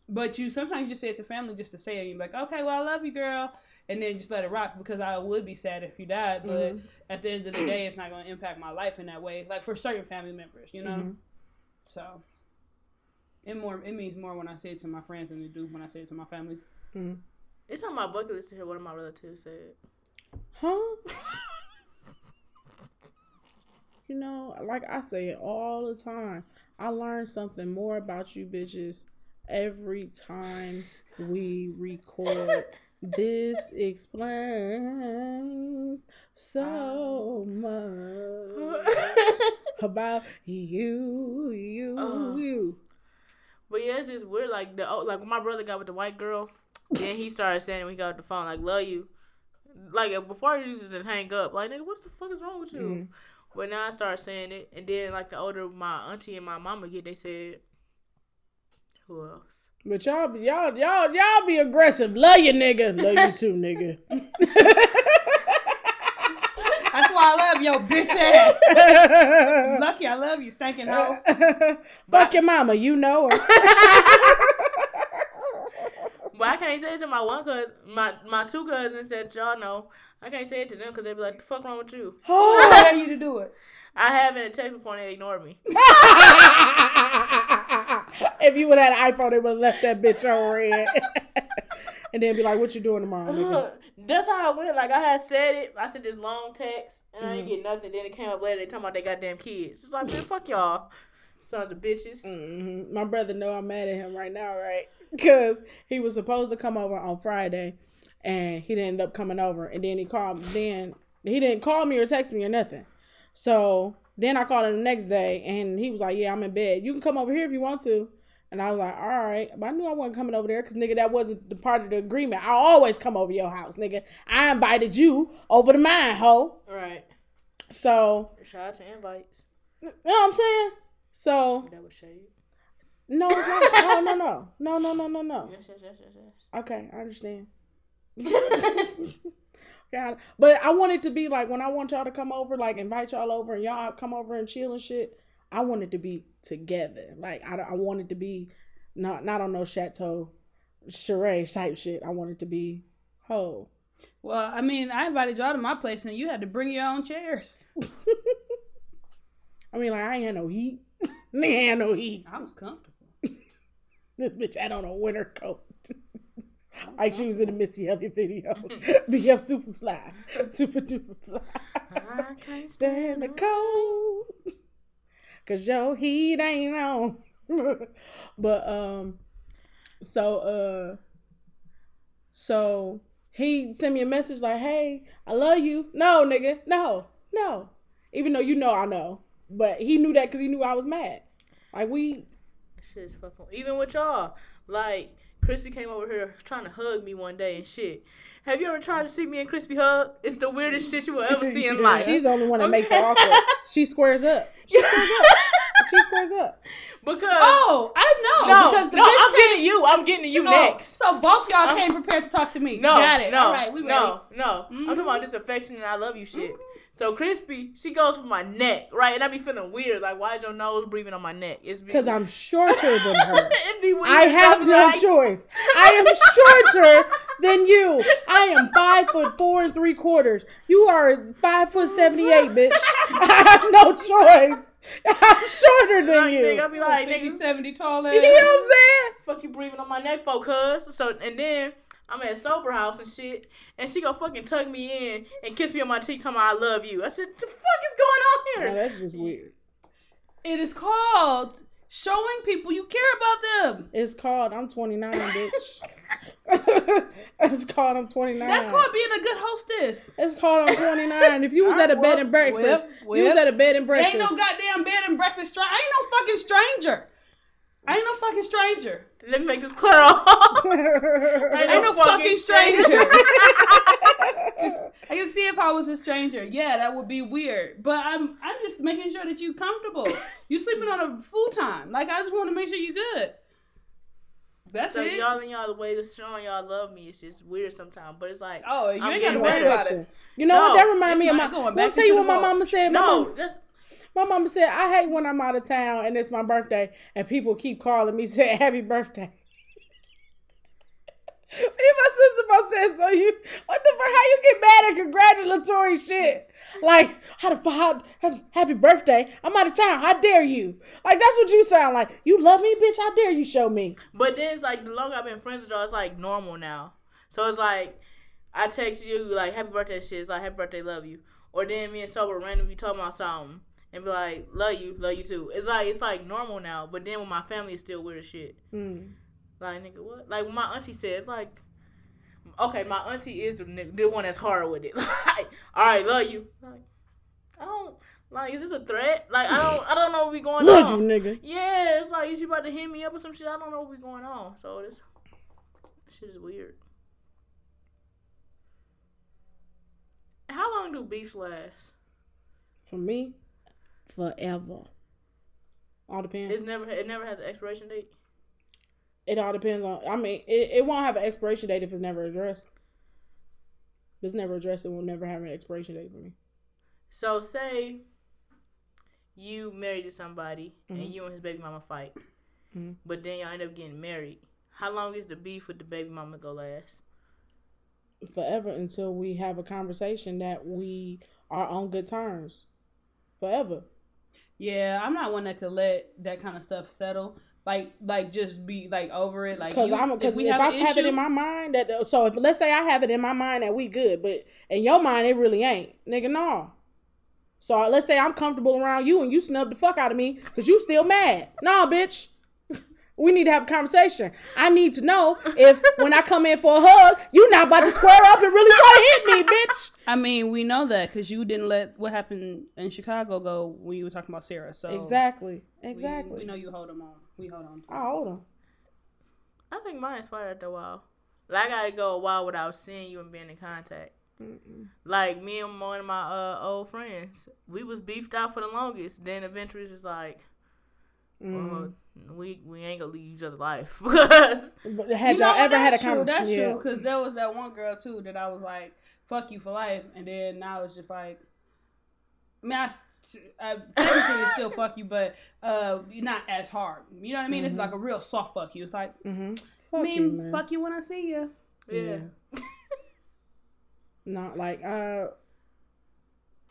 but you sometimes just say it to family just to say it. And you're like, "Okay, well, I love you, girl." And then just let it rock because I would be sad if you died. But mm-hmm. at the end of the day, it's not going to impact my life in that way. Like for certain family members, you know? Mm-hmm. So it more it means more when I say it to my friends than it do when I say it to my family. Mm-hmm. It's on my bucket list to hear one of my relatives say it. Huh? You know, like I say it all the time. I learn something more about you bitches every time we record. This explains so much about you, you, uh, you. But yeah, it's just weird. Like the oh, like when my brother got with the white girl, then he started saying when he got off the phone, like "love you," like before I used to just hang up, like, nigga, what the fuck is wrong with you? Mm. But now I start saying it, and then like the older my auntie and my mama get, they said, who else? But y'all, y'all, y'all, y'all be aggressive. Love you, nigga. Love you too, nigga. That's why I love your bitch ass. Lucky I love you, stinking hoe. Fuck your mama, you know her. But I can't say it to my one cousin, my, my two cousins that y'all know. I can't say it to them because they be like, the fuck wrong with you? Oh, I dare you to do it. I haven't a text before and they ignored me. If you would have had an iPhone, they would have left that bitch on red. And then be like, what you doing tomorrow, nigga? That's how I went. Like, I had said it. I sent this long text, and mm-hmm. I didn't get nothing. Then it came up later. They talking about they goddamn kids. It's like, man, fuck y'all. Sons of bitches. Mm-hmm. My brother know I'm mad at him right now, right? Because he was supposed to come over on Friday, and he didn't end up coming over. And then he called me. Then he didn't call me or text me or nothing. So then I called him the next day, and he was like, yeah, I'm in bed. You can come over here if you want to. And I was like, all right. But I knew I wasn't coming over there because, nigga, that wasn't the part of the agreement. I always come over your house, nigga. I invited you over to mine, hoe. Right. So. Shout out to invites. You know what I'm saying? So. That was shade. No, it's not. No, no, no. No, no, no, no, no. Yes, yes, yes, yes, yes. Okay, I understand. God. But I want it to be like when I want y'all to come over, like invite y'all over and y'all come over and chill and shit. I want it to be together. Like, I, I want it to be not not on no Chateau charades type shit. I want it to be whole. Well, I mean, I invited y'all to my place and you had to bring your own chairs. I mean, like, I ain't had no heat. Nigga ain't had no heat. I was comfortable. This bitch had on a winter coat. Like she was in the Missy Elliott video. Be up super fly. Super duper fly. I can't stand the cold. Cause yo, heat ain't on. But um, so uh, so he sent me a message like, "Hey, I love you." No, nigga, no, no. Even though you know I know, but he knew that because he knew I was mad. Like we, shit is fucking. Even with y'all, like Chrispy came over here trying to hug me one day and shit. Have you ever tried to see me and Chrispy hug? It's the weirdest shit you will ever see in life. She's the only one that okay. makes it awkward. She squares up. She squares up. She squares up. Because oh, I know. No, because the no, bitch I'm came, getting you. I'm getting to you no. next. So both y'all um, came prepared to talk to me. No, got it. No, all right, we ready. No, no. Mm-hmm. I'm talking about this affection and I love you shit. Mm-hmm. So Chrispy, she goes for my neck, right? And I be feeling weird. Like, why is your nose breathing on my neck? It's because I'm shorter than her. It'd be weird. I have no like... choice. I am shorter than you. I am five foot four and three quarters. You are five foot seventy eight, bitch. I have no choice. I'm shorter than like, you. Nigga, I'll be like, nigga, you seventy tall ass. You know what I'm saying? Fuck you breathing on my neck for, cuz. So, and then I'm at sober house and shit, and she gonna fucking tug me in and kiss me on my cheek talking about I love you. I said, the fuck is going on here? No, that's just weird. It is called showing people you care about them. It's called, I'm twenty-nine, bitch. It's called, I'm twenty-nine. That's called being a good hostess. It's called, I'm twenty-nine. If you was I at a bed and breakfast, whip, whip. You was at a bed and breakfast. Ain't no goddamn bed and breakfast. I ain't no fucking stranger. I ain't no fucking stranger. Let me make this clear off. I ain't no fucking stranger. I can see if I was a stranger. Yeah, that would be weird. But I'm I'm just making sure that you're comfortable. You sleeping on a full time. Like, I just want to make sure you're good. That's so it. So y'all and y'all, the way the showing y'all love me, it's just weird sometimes. But it's like, oh, you I'm ain't got to worry about it. You know no, what? That reminds me of my. Going back I'll tell you what my mama said. No, mama, that's. My mama said, I hate when I'm out of town and it's my birthday and people keep calling me saying, happy birthday. Me and my sister both said, so you, what the fuck, how you get mad at congratulatory shit? Like, how the fuck, happy birthday, I'm out of town, how dare you? Like, that's what you sound like. You love me, bitch, how dare you show me? But then it's like, the longer I've been friends with y'all, it's like normal now. So it's like, I text you, like, happy birthday shit, it's like, happy birthday, love you. Or then me and Sober randomly talking about something. And be like, love you, love you too. It's like it's like normal now, but then with my family, it's still weird as shit. Mm. Like, nigga, what? Like, when my auntie said, like, okay, my auntie is the, the one that's hard with it. Like, all right, love you. Like, I don't, like, is this a threat? Like, I don't, I don't know what we going love on. Love you, nigga. Yeah, it's like, is you about to hit me up or some shit? I don't know what we going on. So, this, this shit is weird. How long do beefs last? For me, forever. All depends. It's never, it never has an expiration date? It all depends on... I mean, it, it won't have an expiration date if it's never addressed. If it's never addressed, it will never have an expiration date for me. So, say you married to somebody, mm-hmm. and you and his baby mama fight, mm-hmm. but then y'all end up getting married. How long is the beef with the baby mama gonna last? Forever, until we have a conversation that we are on good terms. Forever. Yeah, I'm not one that could let that kind of stuff settle. Like, like just be like over it. Like, cause you, I'm, cause if, we if have I issue, have it in my mind that, so if let's say I have it in my mind that we good, but in your mind it really ain't, nigga, no. So let's say I'm comfortable around you and you snub the fuck out of me because you still mad. Nah, bitch. We need to have a conversation. I need to know if when I come in for a hug, you not about to square up and really try to hit me, bitch. I mean, we know that because you didn't let what happened in Chicago go when you were talking about Sarah. So exactly, exactly. We, we know you hold them on. We hold on. I hold them. I think mine expired after a while. Like, I gotta go a while without seeing you and being in contact. Mm-mm. Like me and one of my uh, old friends, we was beefed out for the longest. Then eventually, it's just like. Mm. Uh, we we ain't gonna leave each other's life. Because but had you know, y'all ever had a conversation? That's yeah. true. Because there was that one girl too that I was like, "Fuck you for life," and then now it's just like, I mean, I, I technically still fuck you, but uh, you're not as hard. You know what I mean? Mm-hmm. It's like a real soft fuck you. It's like, mm-hmm. fuck I mean, you, fuck you when I see you. Yeah. yeah. Not like uh,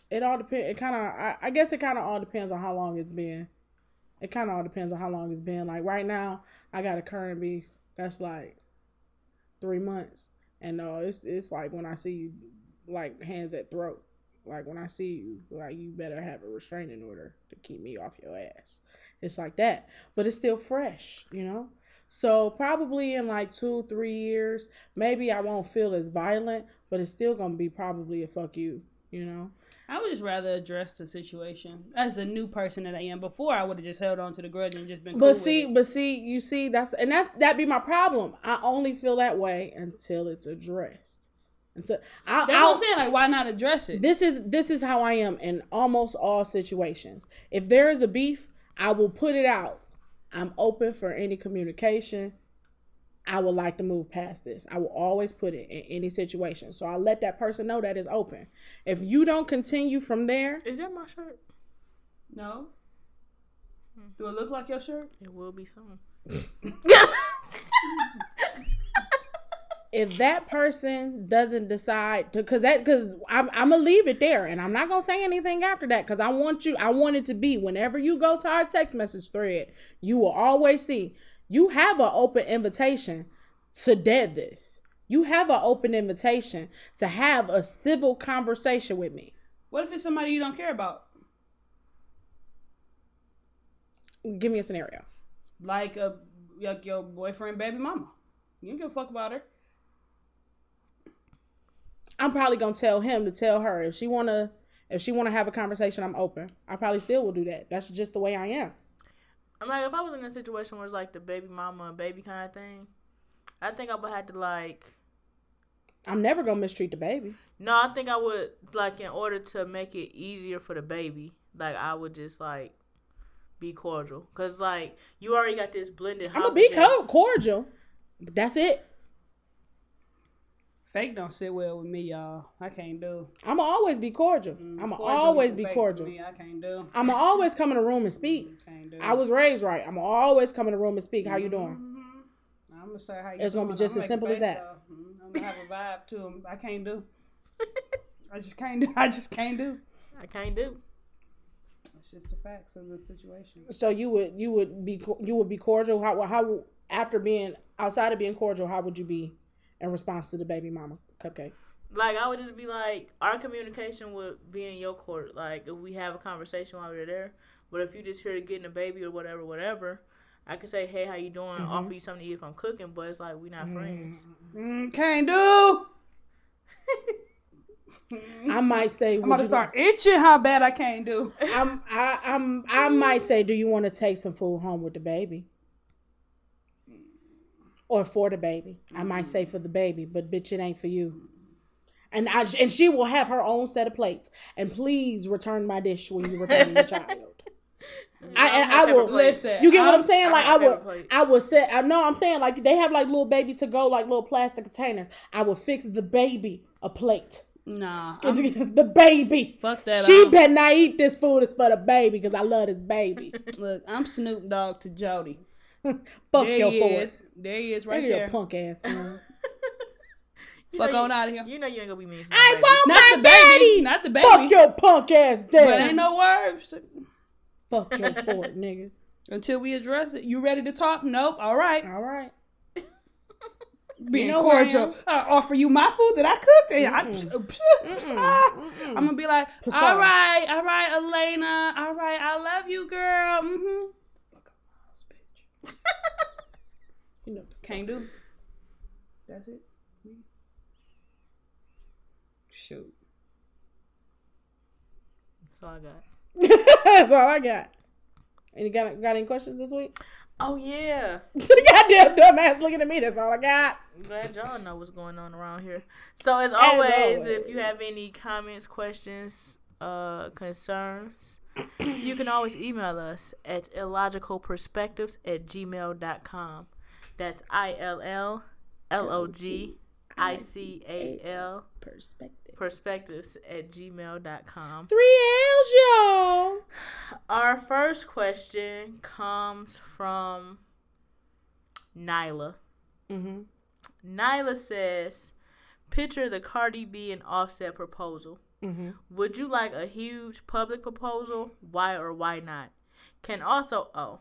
it all depends. It kind of, I, I guess, it kind of all depends on how long it's been. It kind of all depends on how long it's been. Like, right now, I got a current beef that's, like, three months. And uh, it's it's like when I see you, like, hands at throat. Like, when I see you, like, you better have a restraining order to keep me off your ass. It's like that. But it's still fresh, you know? So, probably in, like, two, three years, maybe I won't feel as violent, but it's still going to be probably a fuck you, you know? I would just rather address the situation as the new person that I am. Before, I would have just held on to the grudge and just been. But cool see, with it. but see, you see, that's and that's that be my problem. I only feel that way until it's addressed. Until I, that's I, what I'm saying. Like, why not address it? This is this is how I am in almost all situations. If there is a beef, I will put it out. I'm open for any communication. I would like to move past this. I will always put it in any situation. So I let that person know that it's open. If you don't continue from there. Is that my shirt? No. Hmm. Do it look like your shirt? It will be soon. If that person doesn't decide to, cause that, cause I'm, I'm gonna leave it there and I'm not gonna say anything after that. Cause I want you, I want it to be whenever you go to our text message thread, you will always see. You have an open invitation to dead this. You have an open invitation to have a civil conversation with me. What if it's somebody you don't care about? Give me a scenario. Like, a, like your boyfriend, baby mama. You don't give a fuck about her. I'm probably going to tell him to tell her. If she want to if she want to have a conversation, I'm open. I probably still will do that. That's just the way I am. I'm like, if I was in a situation where it's like the baby mama and baby kind of thing, I think I would have to, like... I'm never going to mistreat the baby. No, I think I would, like, in order to make it easier for the baby, like, I would just, like, be cordial. Because, like, you already got this blended house. I'm going to be co- cordial. But that's it. Fake don't sit well with me, y'all. I can't do. I'm going to always be cordial. Mm, I'm going to always be cordial. Me, I can't do. I'm going to always come in the room and speak. Can't do. I was raised right. I'm going to always come in the room and speak. How you doing? Mm-hmm. I'm going to say how you it's doing. It's going to be just as simple as that. Mm-hmm. I'm going to have a vibe to them. I can't do. I just can't do. I just can't do. I can't do. It's just the facts of the situation. So you would you would be you would be cordial. How how after being outside of being cordial, how would you be? In response to the baby mama cupcake, like I would just be like, our communication would be in your court. Like if we have a conversation while we're there, but if you just here getting a baby or whatever, whatever, I could say, hey, how you doing? Mm-hmm. Offer you something to eat if I'm cooking, but it's like we not mm-hmm. friends. Mm, can't do. I might say I'm gonna start want... itching. How bad I can't do. I'm I I'm I might say, do you want to take some food home with the baby? Or for the baby. I might say for the baby, but bitch, it ain't for you. And I and she will have her own set of plates. And please return my dish when you return your child. I and I will listen. You get what I'm, I'm saying? Like I would, I would set. I know I'm saying like they have like little baby to go, like little plastic containers. I would fix the baby a plate. Nah, I'm, the baby. Fuck that. She up. Better not eat this food. It's for the baby because I love this baby. Look, I'm Snoop Dogg to Jody. Fuck there your force. There he is, right there. There your punk ass. You Fuck on you, out of here. You know you ain't gonna be mean. I baby. Want not my the daddy. Baby. Not the baby. Fuck your punk ass daddy. But ain't no words. Fuck your board, nigga. Until we address it. You ready to talk? Nope. All right. All right. Being you know cordial. I offer you my food that I cooked. And I, mm-mm. I'm gonna be like, Passar. all right, all right, Elena. All right, I love you, girl. Mm-hmm. Fuck up, bitch. You know, can't do this. That's it. Shoot. That's all I got. That's all I got. And you got, got any questions this week? Oh, yeah. Goddamn dumbass looking at me. That's all I got. I'm glad y'all know what's going on around here. So, as always, as always. if you have any comments, questions, uh, concerns, you can always email us at illogicalperspectives at gmail dot com. That's I L L L O G I C A L Perspectives. Perspectives at gmail dot com. Three L's, y'all. Our first question comes from Nyla. Mm-hmm. Nyla says, picture the Cardi B and Offset proposal. Mm-hmm. Would you like a huge public proposal? Why or why not? Can also, oh,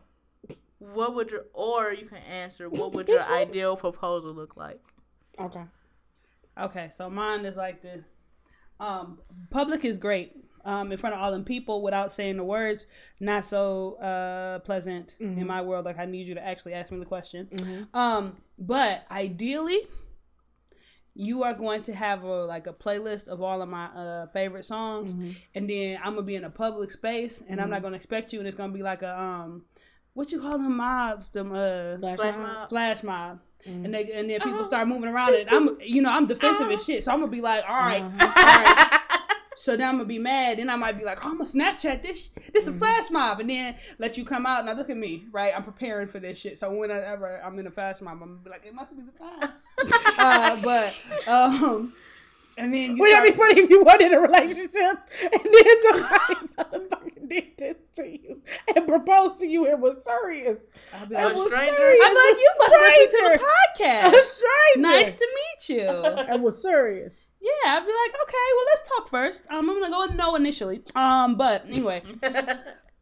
what would your, or you can answer, what would your ideal proposal look like? Okay. Okay, so mine is like this. Um, public is great, um, in front of all them people without saying the words. Not so uh, pleasant mm-hmm. in my world. Like, I need you to actually ask me the question. Mm-hmm. Um, but ideally, you are going to have a, like a playlist of all of my uh, favorite songs, mm-hmm. and then I'm gonna be in a public space, and mm-hmm. I'm not gonna expect you, and it's gonna be like a um, what you call them mobs, them uh, flash, flash mob, mob. Flash mob. Mm-hmm. And they, and then people uh-huh. start moving around, and I'm, you know, I'm defensive uh-huh. as shit. So I'm gonna be like, all right, uh-huh. all right. So then I'm gonna be mad, and I might be like, oh, I'm gonna Snapchat this. This mm-hmm. a flash mob, and then let you come out. Now look at me, right? I'm preparing for this shit. So whenever I'm in a flash mob, I'm gonna be like, it must be the time. uh, but um, and then you would start- that be funny if you wanted a relationship, and then somebody motherfucking did this to you and proposed to you and was serious. I'll be like, was stranger. Serious. I'm like, you must listen to the podcast. A stranger. Nice to meet you. And was serious. Yeah, I'd be like, okay, well, let's talk first. Um, I'm gonna go with no initially. Um, but anyway,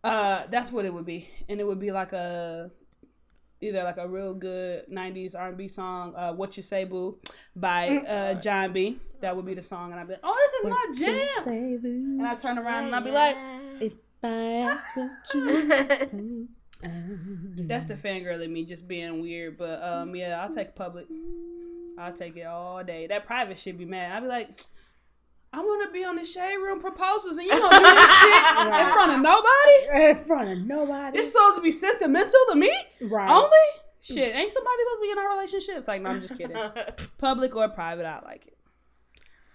uh, that's what it would be, and it would be like a. Either like a real good nineties R and B song, uh, What You Say Boo by uh, John B. That would be the song. And I'd be like, oh, this is what my jam. Say, and I turn around and I'd be like, if I ask what you say, that's the fangirl in me just being weird. But um, yeah, I'll take public. I'll take it all day. That private shit be mad. I'd be like, I want to be on the Shade Room proposals, and you don't do this shit right. in front of nobody? In front of nobody. It's supposed to be sentimental to me? Right. Only? Shit, ain't somebody supposed to be in our relationships? Like, no, I'm just kidding. Public or private, I like it.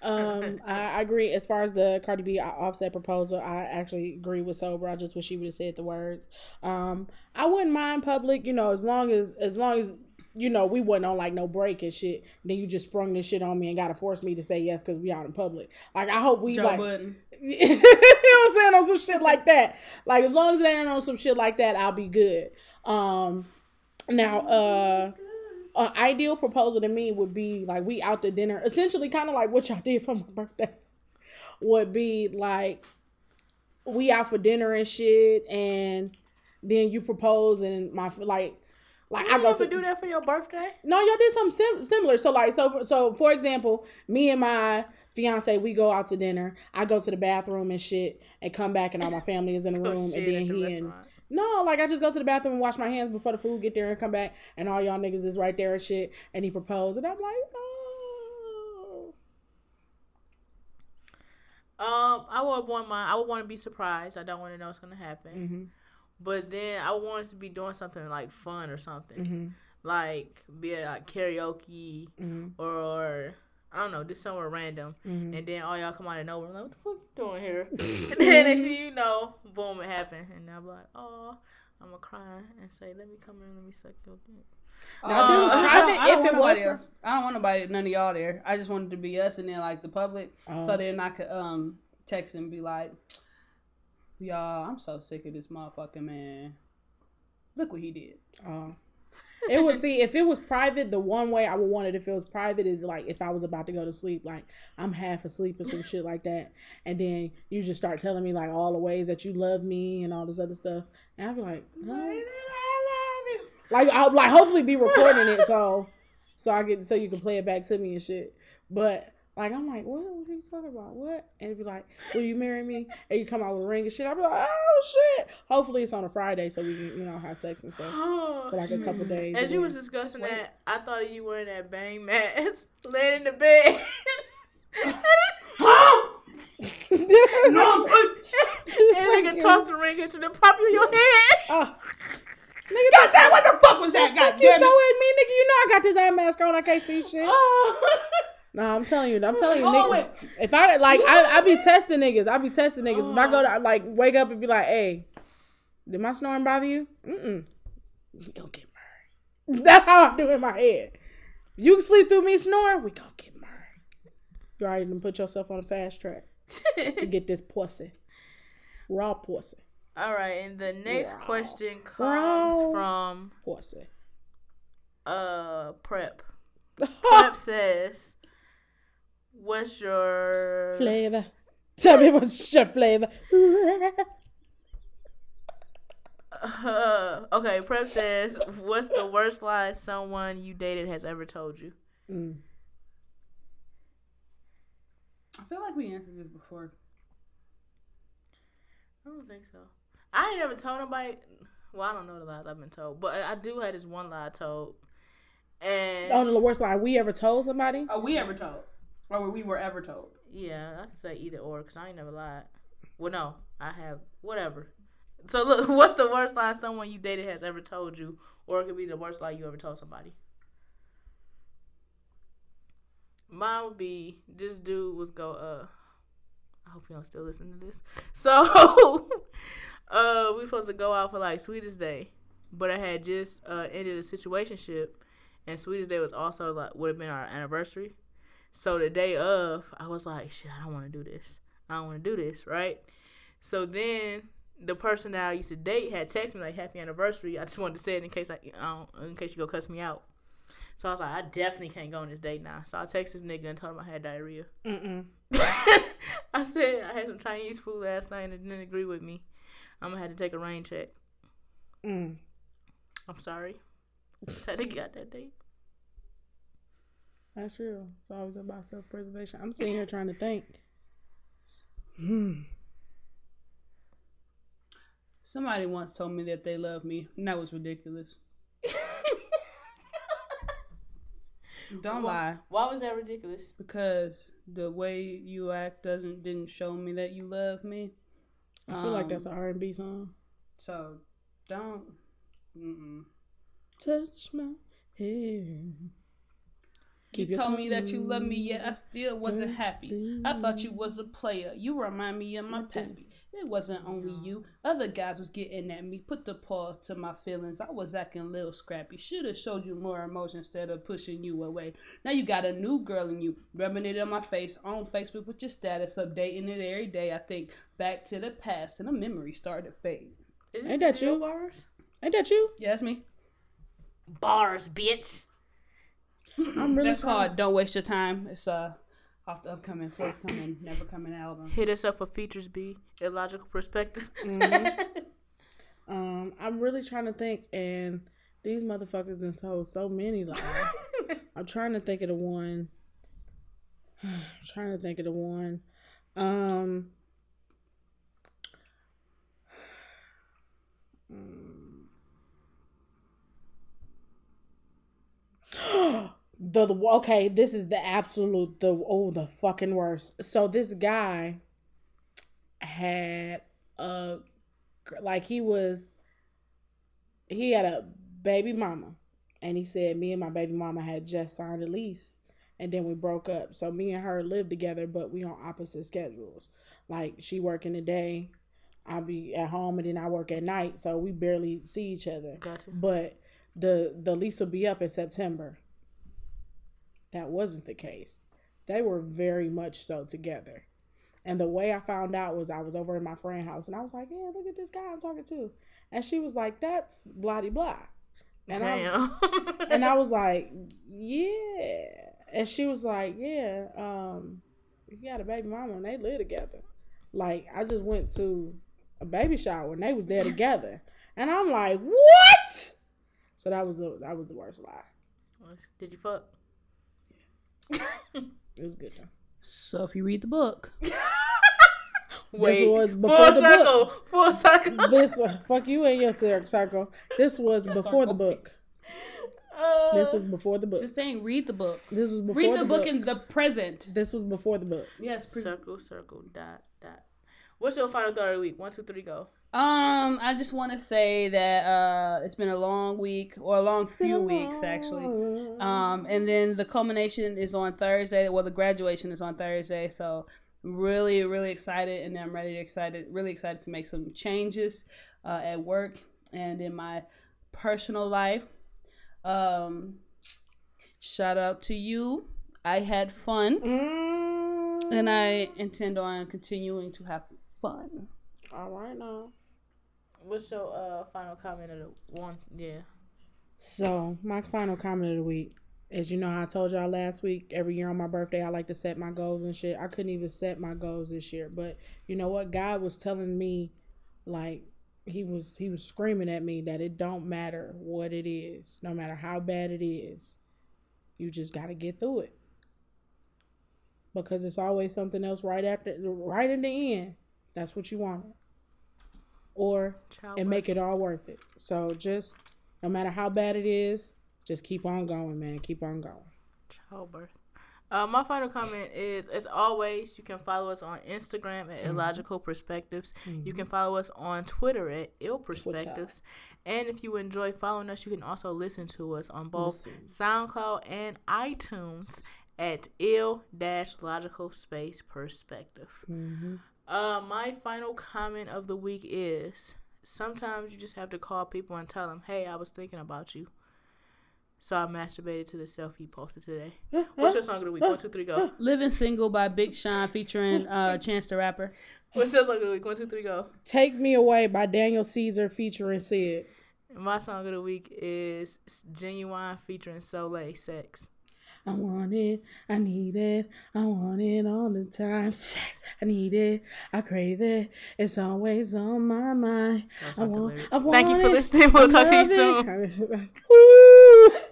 Um, I agree. As far as the Cardi B Offset proposal, I actually agree with Sober. I just wish she would have said the words. Um, I wouldn't mind public, you know, as long as, as long as, you know, we wasn't on, like, no break and shit. Then you just sprung this shit on me and got to force me to say yes because we out in public. Like, I hope we, Joe like... Budden. You know what I'm saying? On some shit like that. Like, as long as they ain't on some shit like that, I'll be good. Um, now, uh... an ideal proposal to me would be, like, we out to dinner. Essentially, kind of like what y'all did for my birthday. Would be, like, we out for dinner and shit, and then you propose, and my, like... Like, I go to do that for your birthday. No, y'all did something sim- similar. So like, so so for example, me and my fiance, we go out to dinner. I go to the bathroom and shit, and come back, and all my family is in the room, oh, and then the he restaurant. and no, like I just go to the bathroom and wash my hands before the food get there and come back, and all y'all niggas is right there and shit, and he proposed, and I'm like, oh. Um, I would want my, I would want to be surprised. I don't want to know what's gonna happen. Mm-hmm. But then I wanted to be doing something like fun or something, mm-hmm. like be it like karaoke mm-hmm. or I don't know, just somewhere random. Mm-hmm. And then all y'all come out of nowhere, like, what the fuck you doing here? And then next thing you know, boom, it happened. And I'm like, oh, I'm going to cry and say, let me come in and let me suck your dick. Now, uh, if it was private, I don't, I don't if it was, else. I don't want nobody, none of y'all there. I just wanted to be us and then like the public, oh. so then I could um text and be like, y'all, I'm so sick of this motherfucking man. Look what he did. Oh. Uh, it was see if it was private. The one way I would want it if it was private is like if I was about to go to sleep, like I'm half asleep or some shit like that, and then you just start telling me like all the ways that you love me and all this other stuff, and I'd be like, huh? Like I'll like hopefully be recording it so so I get so you can play it back to me and shit. But like I'm like, what what are you talking about? What? And it'd be like, will you marry me? And you come out with a ring and shit. I'd be like, oh shit. Hopefully it's on a Friday so we can, you know, have sex and stuff. Oh, for like a couple days. As you was discussing that, I thought of you wearing that bang mask, laying in the bed. Huh? No, and nigga toss the ring at you and pop you in your head. Oh. Nigga, God damn, what the fuck was that? God damn it. You know at me, nigga. You know I got this eye mask on. I can't see shit. Oh. Nah, I'm telling you. I'm telling you, nigga. If I, like, I, I be testing niggas. I be testing niggas. Oh. If I go to, like, wake up and be like, hey, did my snoring bother you? Mm-mm. We gonna get murdered. That's how I do in my head. You can sleep through me snoring, we gonna get murdered. You already done put yourself on a fast track to get this pussy. Raw pussy. All right, and the next wow. question comes wow. from Porsche. Uh, Prep. Prep says, what's your... flavor? Tell me what's your flavor. uh, okay, Prep says, what's the worst lie someone you dated has ever told you? Mm. I feel like we answered this before. I don't think so. I ain't never told nobody. Well, I don't know the lies I've been told, but I do have this one lie I told. And oh, the worst lie we ever told somebody? Oh, we ever told, or we were ever told? Yeah, I say either or, cause I ain't never lied. Well, no, I have whatever. So look, what's the worst lie someone you dated has ever told you, or it could be the worst lie you ever told somebody? Mine would be this dude was go uh. I hope y'all still listen to this. So, uh, we supposed to go out for like Sweetest Day, but I had just uh, ended a situationship, and Sweetest Day was also like would have been our anniversary. So the day of, I was like, shit, I don't want to do this. I don't want to do this, right? So then the person that I used to date had texted me like, "Happy anniversary." I just wanted to say it in case I, I don't, in case you go cuss me out. So I was like, I definitely can't go on this date now. So I texted this nigga and told him I had diarrhea. Mm-mm. I said I had some Chinese food last night and it didn't agree with me. I'm going to have to take a rain check. Mm. I'm sorry. Just had to get out that date. That's real. It's always about self-preservation. I'm sitting here trying to think. Hmm. Somebody once told me that they love me, and that was ridiculous. Don't well, lie. Why was that ridiculous? Because the way you act doesn't didn't show me that you love me. I feel um, like that's an R and B song. So, don't. Mm-mm. Touch my hair. You told me that you love me, yet I still wasn't happy. I thought you was a player. You remind me of my pappy. It wasn't only you. Other guys was getting at me. Put the pause to my feelings. I was acting a little scrappy. Should have showed you more emotion instead of pushing you away. Now you got a new girl in you. Rubbing it on my face on Facebook with your status. Updating it every day. I think back to the past and the memory started to fade. Ain't that you? Bars? Ain't that you? Yeah, that's me. Bars, bitch. I'm really That's trying. Called Don't Waste Your Time. It's uh off the upcoming, forthcoming, never coming album. Hit us up for features, B. Illogical Perspectives. Mm-hmm. um, I'm really trying to think, and these motherfuckers done told so many lies. I'm trying to think of the one. I'm trying to think of the one. Um. The, the okay, this is the absolute the oh the fucking worst. So this guy had a like he was he had a baby mama, and he said me and my baby mama had just signed a lease, and then we broke up. So me and her live together, but we on opposite schedules. Like, she work in the day, I be at home, and then I work at night, so we barely see each other. Gotcha. But the the lease will be up in September. That wasn't the case. They were very much so together. And the way I found out was I was over at my friend's house, and I was like, yeah, look at this guy I'm talking to. And she was like, that's blah-de-blah. And, Damn. I was, and I was like, yeah. And she was like, yeah, um, you got a baby mama, and they live together. Like, I just went to a baby shower, and they was there together. And I'm like, what? So that was the, that was the worst lie. Did you fuck? Yes. It was good, though. So if you read the book, wait, this was before full the circle, book. Full circle. This uh, fuck you and your circle. This was before circle. the book. Uh, this was before the book. Just saying, read the book. This was before read the, the book, book in the present. This was before the book. Yes, pre- circle, circle, dot, dot. What's your final thought of the week? One, two, three, go. Um, I just want to say that uh, it's been a long week, or a long few weeks, actually. Um, and then the culmination is on Thursday. Well, the graduation is on Thursday, so I'm really, really excited, and I'm really excited, really excited to make some changes uh, at work and in my personal life. Um, shout out to you. I had fun, mm. and I intend on continuing to have fun. All right now. What's your uh, final comment of the one? Yeah. So, my final comment of the week is, you know how I told y'all last week, every year on my birthday, I like to set my goals and shit. I couldn't even set my goals this year. But you know what? God was telling me, like, he was he was screaming at me that it don't matter what it is. No matter how bad it is, you just got to get through it. Because it's always something else right after, right in the end. That's what you want. Or, Child and make it all worth it. So just, no matter how bad it is, just keep on going, man. Keep on going. Childbirth. Uh, my final comment is, as always, you can follow us on Instagram at mm-hmm. Illogical Perspectives. Mm-hmm. You can follow us on Twitter at Ill Perspectives. Twitter. And if you enjoy following us, you can also listen to us on both listen. SoundCloud and iTunes at Ill-Logical Space Perspective. Mm-hmm. Uh, my final comment of the week is, sometimes you just have to call people and tell them, hey, I was thinking about you. So I masturbated to the selfie you posted today. What's your song of the week? One, two, three, go. Living Single by Big Sean featuring uh, Chance the Rapper. What's your song of the week? One, two, three, go. Take Me Away by Daniel Caesar featuring Sid. My song of the week is Genuine featuring Soleil, Sex. I want it, I need it, I want it all the time. I need it, I crave it, it's always on my mind. I want, I want Thank you for listening. We'll talk to you soon.